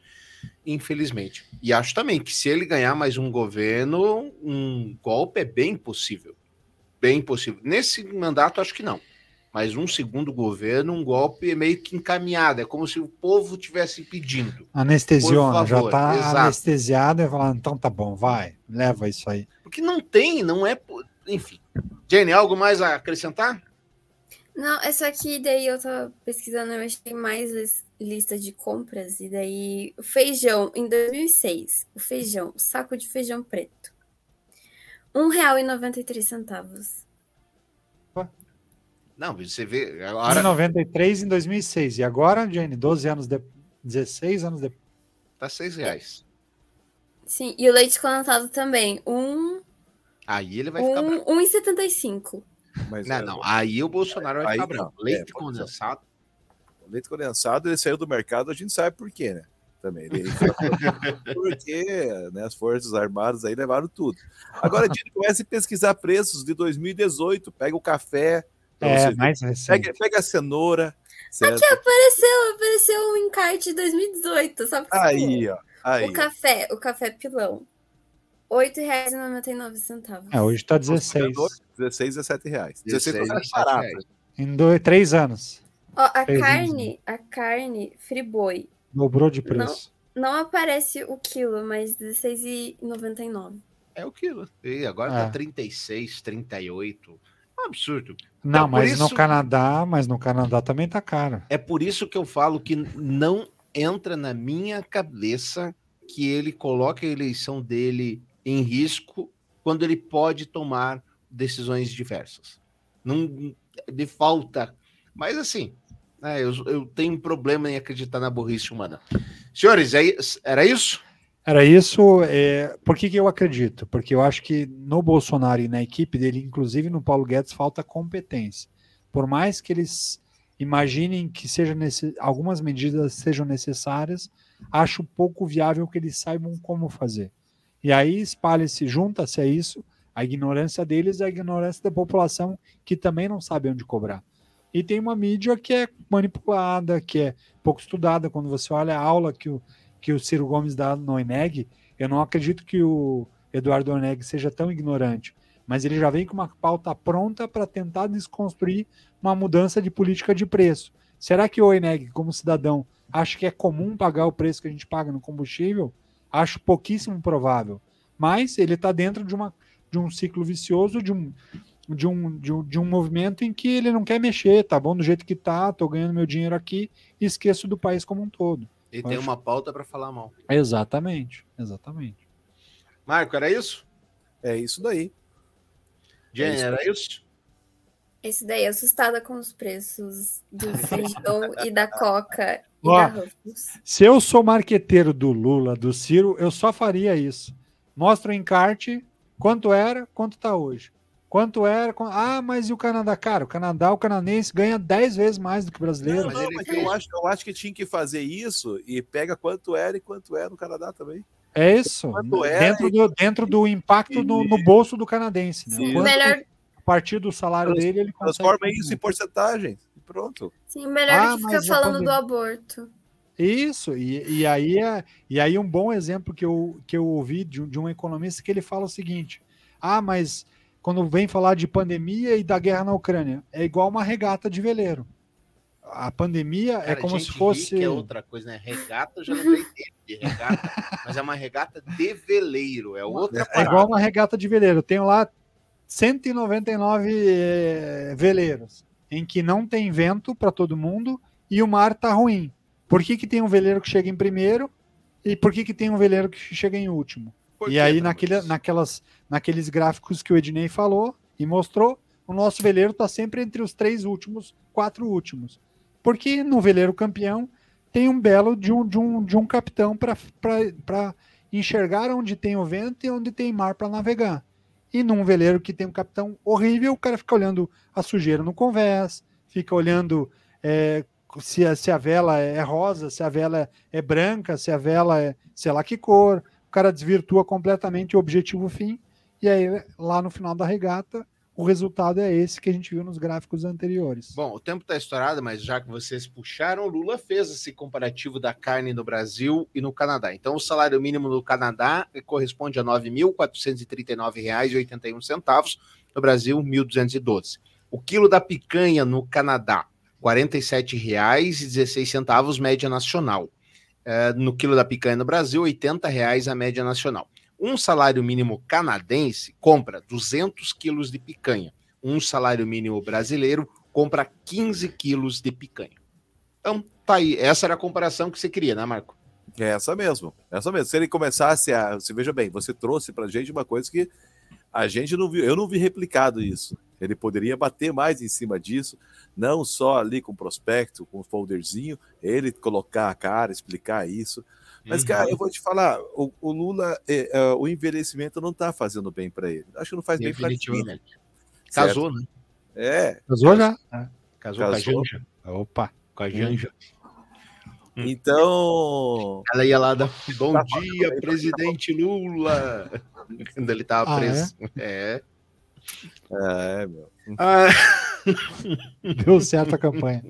infelizmente. E acho também que se ele ganhar mais um governo, um golpe é bem possível. Bem possível. Nesse mandato, acho que não. mas um segundo governo, um golpe meio que encaminhado, é como se o povo estivesse pedindo. Anestesiona, já está anestesiado e falando, então tá bom, vai, leva isso aí. Porque não tem, não é... Enfim. Jenny, algo mais a acrescentar? Não, é só que daí eu tava pesquisando, eu achei mais lista de compras, e daí o feijão, em dois mil e seis, o feijão, o saco de feijão preto, um real e noventa e três centavos. Não, você vê... Agora... noventa e três em dois mil e seis, e agora, Jenny, doze anos, de... dezesseis anos depois. Tá seis reais. Sim, e o leite condensado também, um... Aí ele vai um, ficar bravo. um real e setenta e cinco. Mas não, é, não, aí o Bolsonaro aí, vai ficar bravo. Leite é, condensado. O leite condensado, ele saiu do mercado, a gente sabe por quê, né? Também. Ele... Porque né, as Forças Armadas aí levaram tudo. Agora a gente começa a pesquisar preços de dois mil e dezoito. Pega o café, é, mais pega, pega a cenoura. Certo? Aqui apareceu, apareceu um encarte de dois mil e dezoito. Sabe aí, ó, aí. O café, o café pilão. oito reais e noventa e nove centavos. É, hoje está dezesseis. dezesseis, dezessete reais. dezesseis, dezesseis reais. Barato. Em dois, três anos. Ó, a três carne, anos. A carne Friboi. Dobrou de preço. Não, não aparece o quilo, mas dezesseis reais e noventa e nove centavos. É o quilo. E agora está é. trinta e seis, trinta e oito. É um absurdo. Não, é mas isso... no Canadá, mas no Canadá também está caro. É por isso que eu falo que não entra na minha cabeça que ele coloca a eleição dele em risco quando ele pode tomar decisões diversas. Não, de falta. Mas, assim, é, eu, eu tenho um problema em acreditar na burrice humana. Senhores, é, era isso? Era isso. É, por que, que eu acredito? Porque eu acho que no Bolsonaro e na equipe dele, inclusive no Paulo Guedes, falta competência. Por mais que eles imaginem que seja nesse, algumas medidas sejam necessárias, acho pouco viável que eles saibam como fazer. E aí espalha-se, junta-se a isso, a ignorância deles e a ignorância da população, que também não sabe onde cobrar. E tem uma mídia que é manipulada, que é pouco estudada. Quando você olha a aula que o, que o Ciro Gomes dá no Oinegue, eu não acredito que o Eduardo Oinegue seja tão ignorante, mas ele já vem com uma pauta pronta para tentar desconstruir uma mudança de política de preço. Será que o Oinegue, como cidadão, acho que é comum pagar o preço que a gente paga no combustível? Acho pouquíssimo provável. Mas ele está dentro de, uma, de um ciclo vicioso, de um, de, um, de, um, de um movimento em que ele não quer mexer. Tá bom do jeito que tá, estou ganhando meu dinheiro aqui e esqueço do país como um todo. E tem acho... uma pauta para falar mal. Exatamente, exatamente. Marco, era isso? É isso daí. Jenny, era isso? Isso daí, assustada com os preços do feijão e da Coca. E ó, da Ruffles. Se eu sou marqueteiro do Lula, do Ciro, eu só faria isso. Mostra o encarte, quanto era, quanto tá hoje. Quanto era, quanto... ah, mas e o Canadá? Cara, o Canadá, o canadense ganha dez vezes mais do que o brasileiro. Não, mas ele, mas eu, acho, eu acho que tinha que fazer isso e pega quanto era e quanto é no Canadá também. É isso, dentro, é, do, dentro do impacto no, no bolso do canadense. Né? Quanto... Melhor... A partir do salário Trans, dele, ele transforma consegue... isso em porcentagem e pronto. Sim, melhor ah, que ficar falando pandemia. Do aborto. Isso, e, e, aí é, e aí um bom exemplo que eu, que eu ouvi de, de um economista que ele fala o seguinte, ah, mas quando vem falar de pandemia e da guerra na Ucrânia, é igual uma regata de veleiro. A pandemia cara, é como se fosse... Que é outra coisa, né? Regata, eu já não sei de regata, mas é uma regata de veleiro, é outra coisa. É parada. Igual uma regata de veleiro, eu tenho lá cento e noventa e nove é, veleiros, em que não tem vento para todo mundo e o mar está ruim. Por que, que tem um veleiro que chega em primeiro e por que, que tem um veleiro que chega em último? Por e que, aí, naquele, naquelas, naqueles gráficos que o Ednei falou e mostrou, o nosso veleiro está sempre entre os três últimos, quatro últimos. Porque no veleiro campeão tem um belo de um, de um, de um capitão para enxergar onde tem o vento e onde tem mar para navegar. E num veleiro que tem um capitão horrível, o cara fica olhando a sujeira no convés, fica olhando é, se, a, se a vela é rosa, se a vela é branca, se a vela é sei lá que cor. O cara desvirtua completamente o objetivo fim. E aí, lá no final da regata, o resultado é esse que a gente viu nos gráficos anteriores. Bom, o tempo está estourado, mas já que vocês puxaram, Lula fez esse comparativo da carne no Brasil e no Canadá. Então, o salário mínimo no Canadá corresponde a nove mil quatrocentos e trinta e nove reais e oitenta e um centavos, no Brasil, mil duzentos e doze. O quilo da picanha no Canadá, quarenta e sete reais e dezesseis centavos, média nacional. É, no quilo da picanha no Brasil, oitenta reais a média nacional. Um salário mínimo canadense compra duzentos quilos de picanha. Um salário mínimo brasileiro compra quinze quilos de picanha. Então, tá aí. Essa era a comparação que você queria, né, Marco? É essa mesmo. Essa mesmo. Se ele começasse a... Se veja bem, você trouxe pra gente uma coisa que a gente não viu. Eu não vi replicado isso. Ele poderia bater mais em cima disso, não só ali com o prospecto, com o folderzinho, ele colocar a cara, explicar isso. Mas, cara, eu vou te falar, o, o Lula, eh, uh, o envelhecimento não tá fazendo bem para ele. Acho que não faz bem para ele. Casou, né? É. Casou já. Ah, casou, casou com a Janja. Opa, com a Janja. Hum. Então... Ela ia lá dar bom tá dia, falando, presidente tá Lula. Quando ele tava ah, preso. É. É, é meu. Ah. Deu certo a campanha.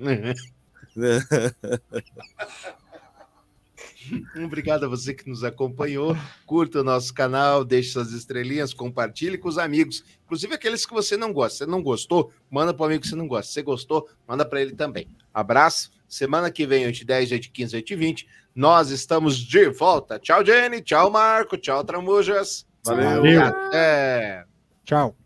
Obrigado a você que nos acompanhou. Curta o nosso canal, deixe suas estrelinhas, compartilhe com os amigos, inclusive aqueles que você não gosta. Se você não gostou, manda para o amigo que você não gosta. Se você gostou, manda para ele também. Abraço. Semana que vem, oito e dez, oito e quinze, oito e vinte. Nós estamos de volta. Tchau, Jenny. Tchau, Marco. Tchau, Tramujas. Valeu. Valeu. Até. Tchau.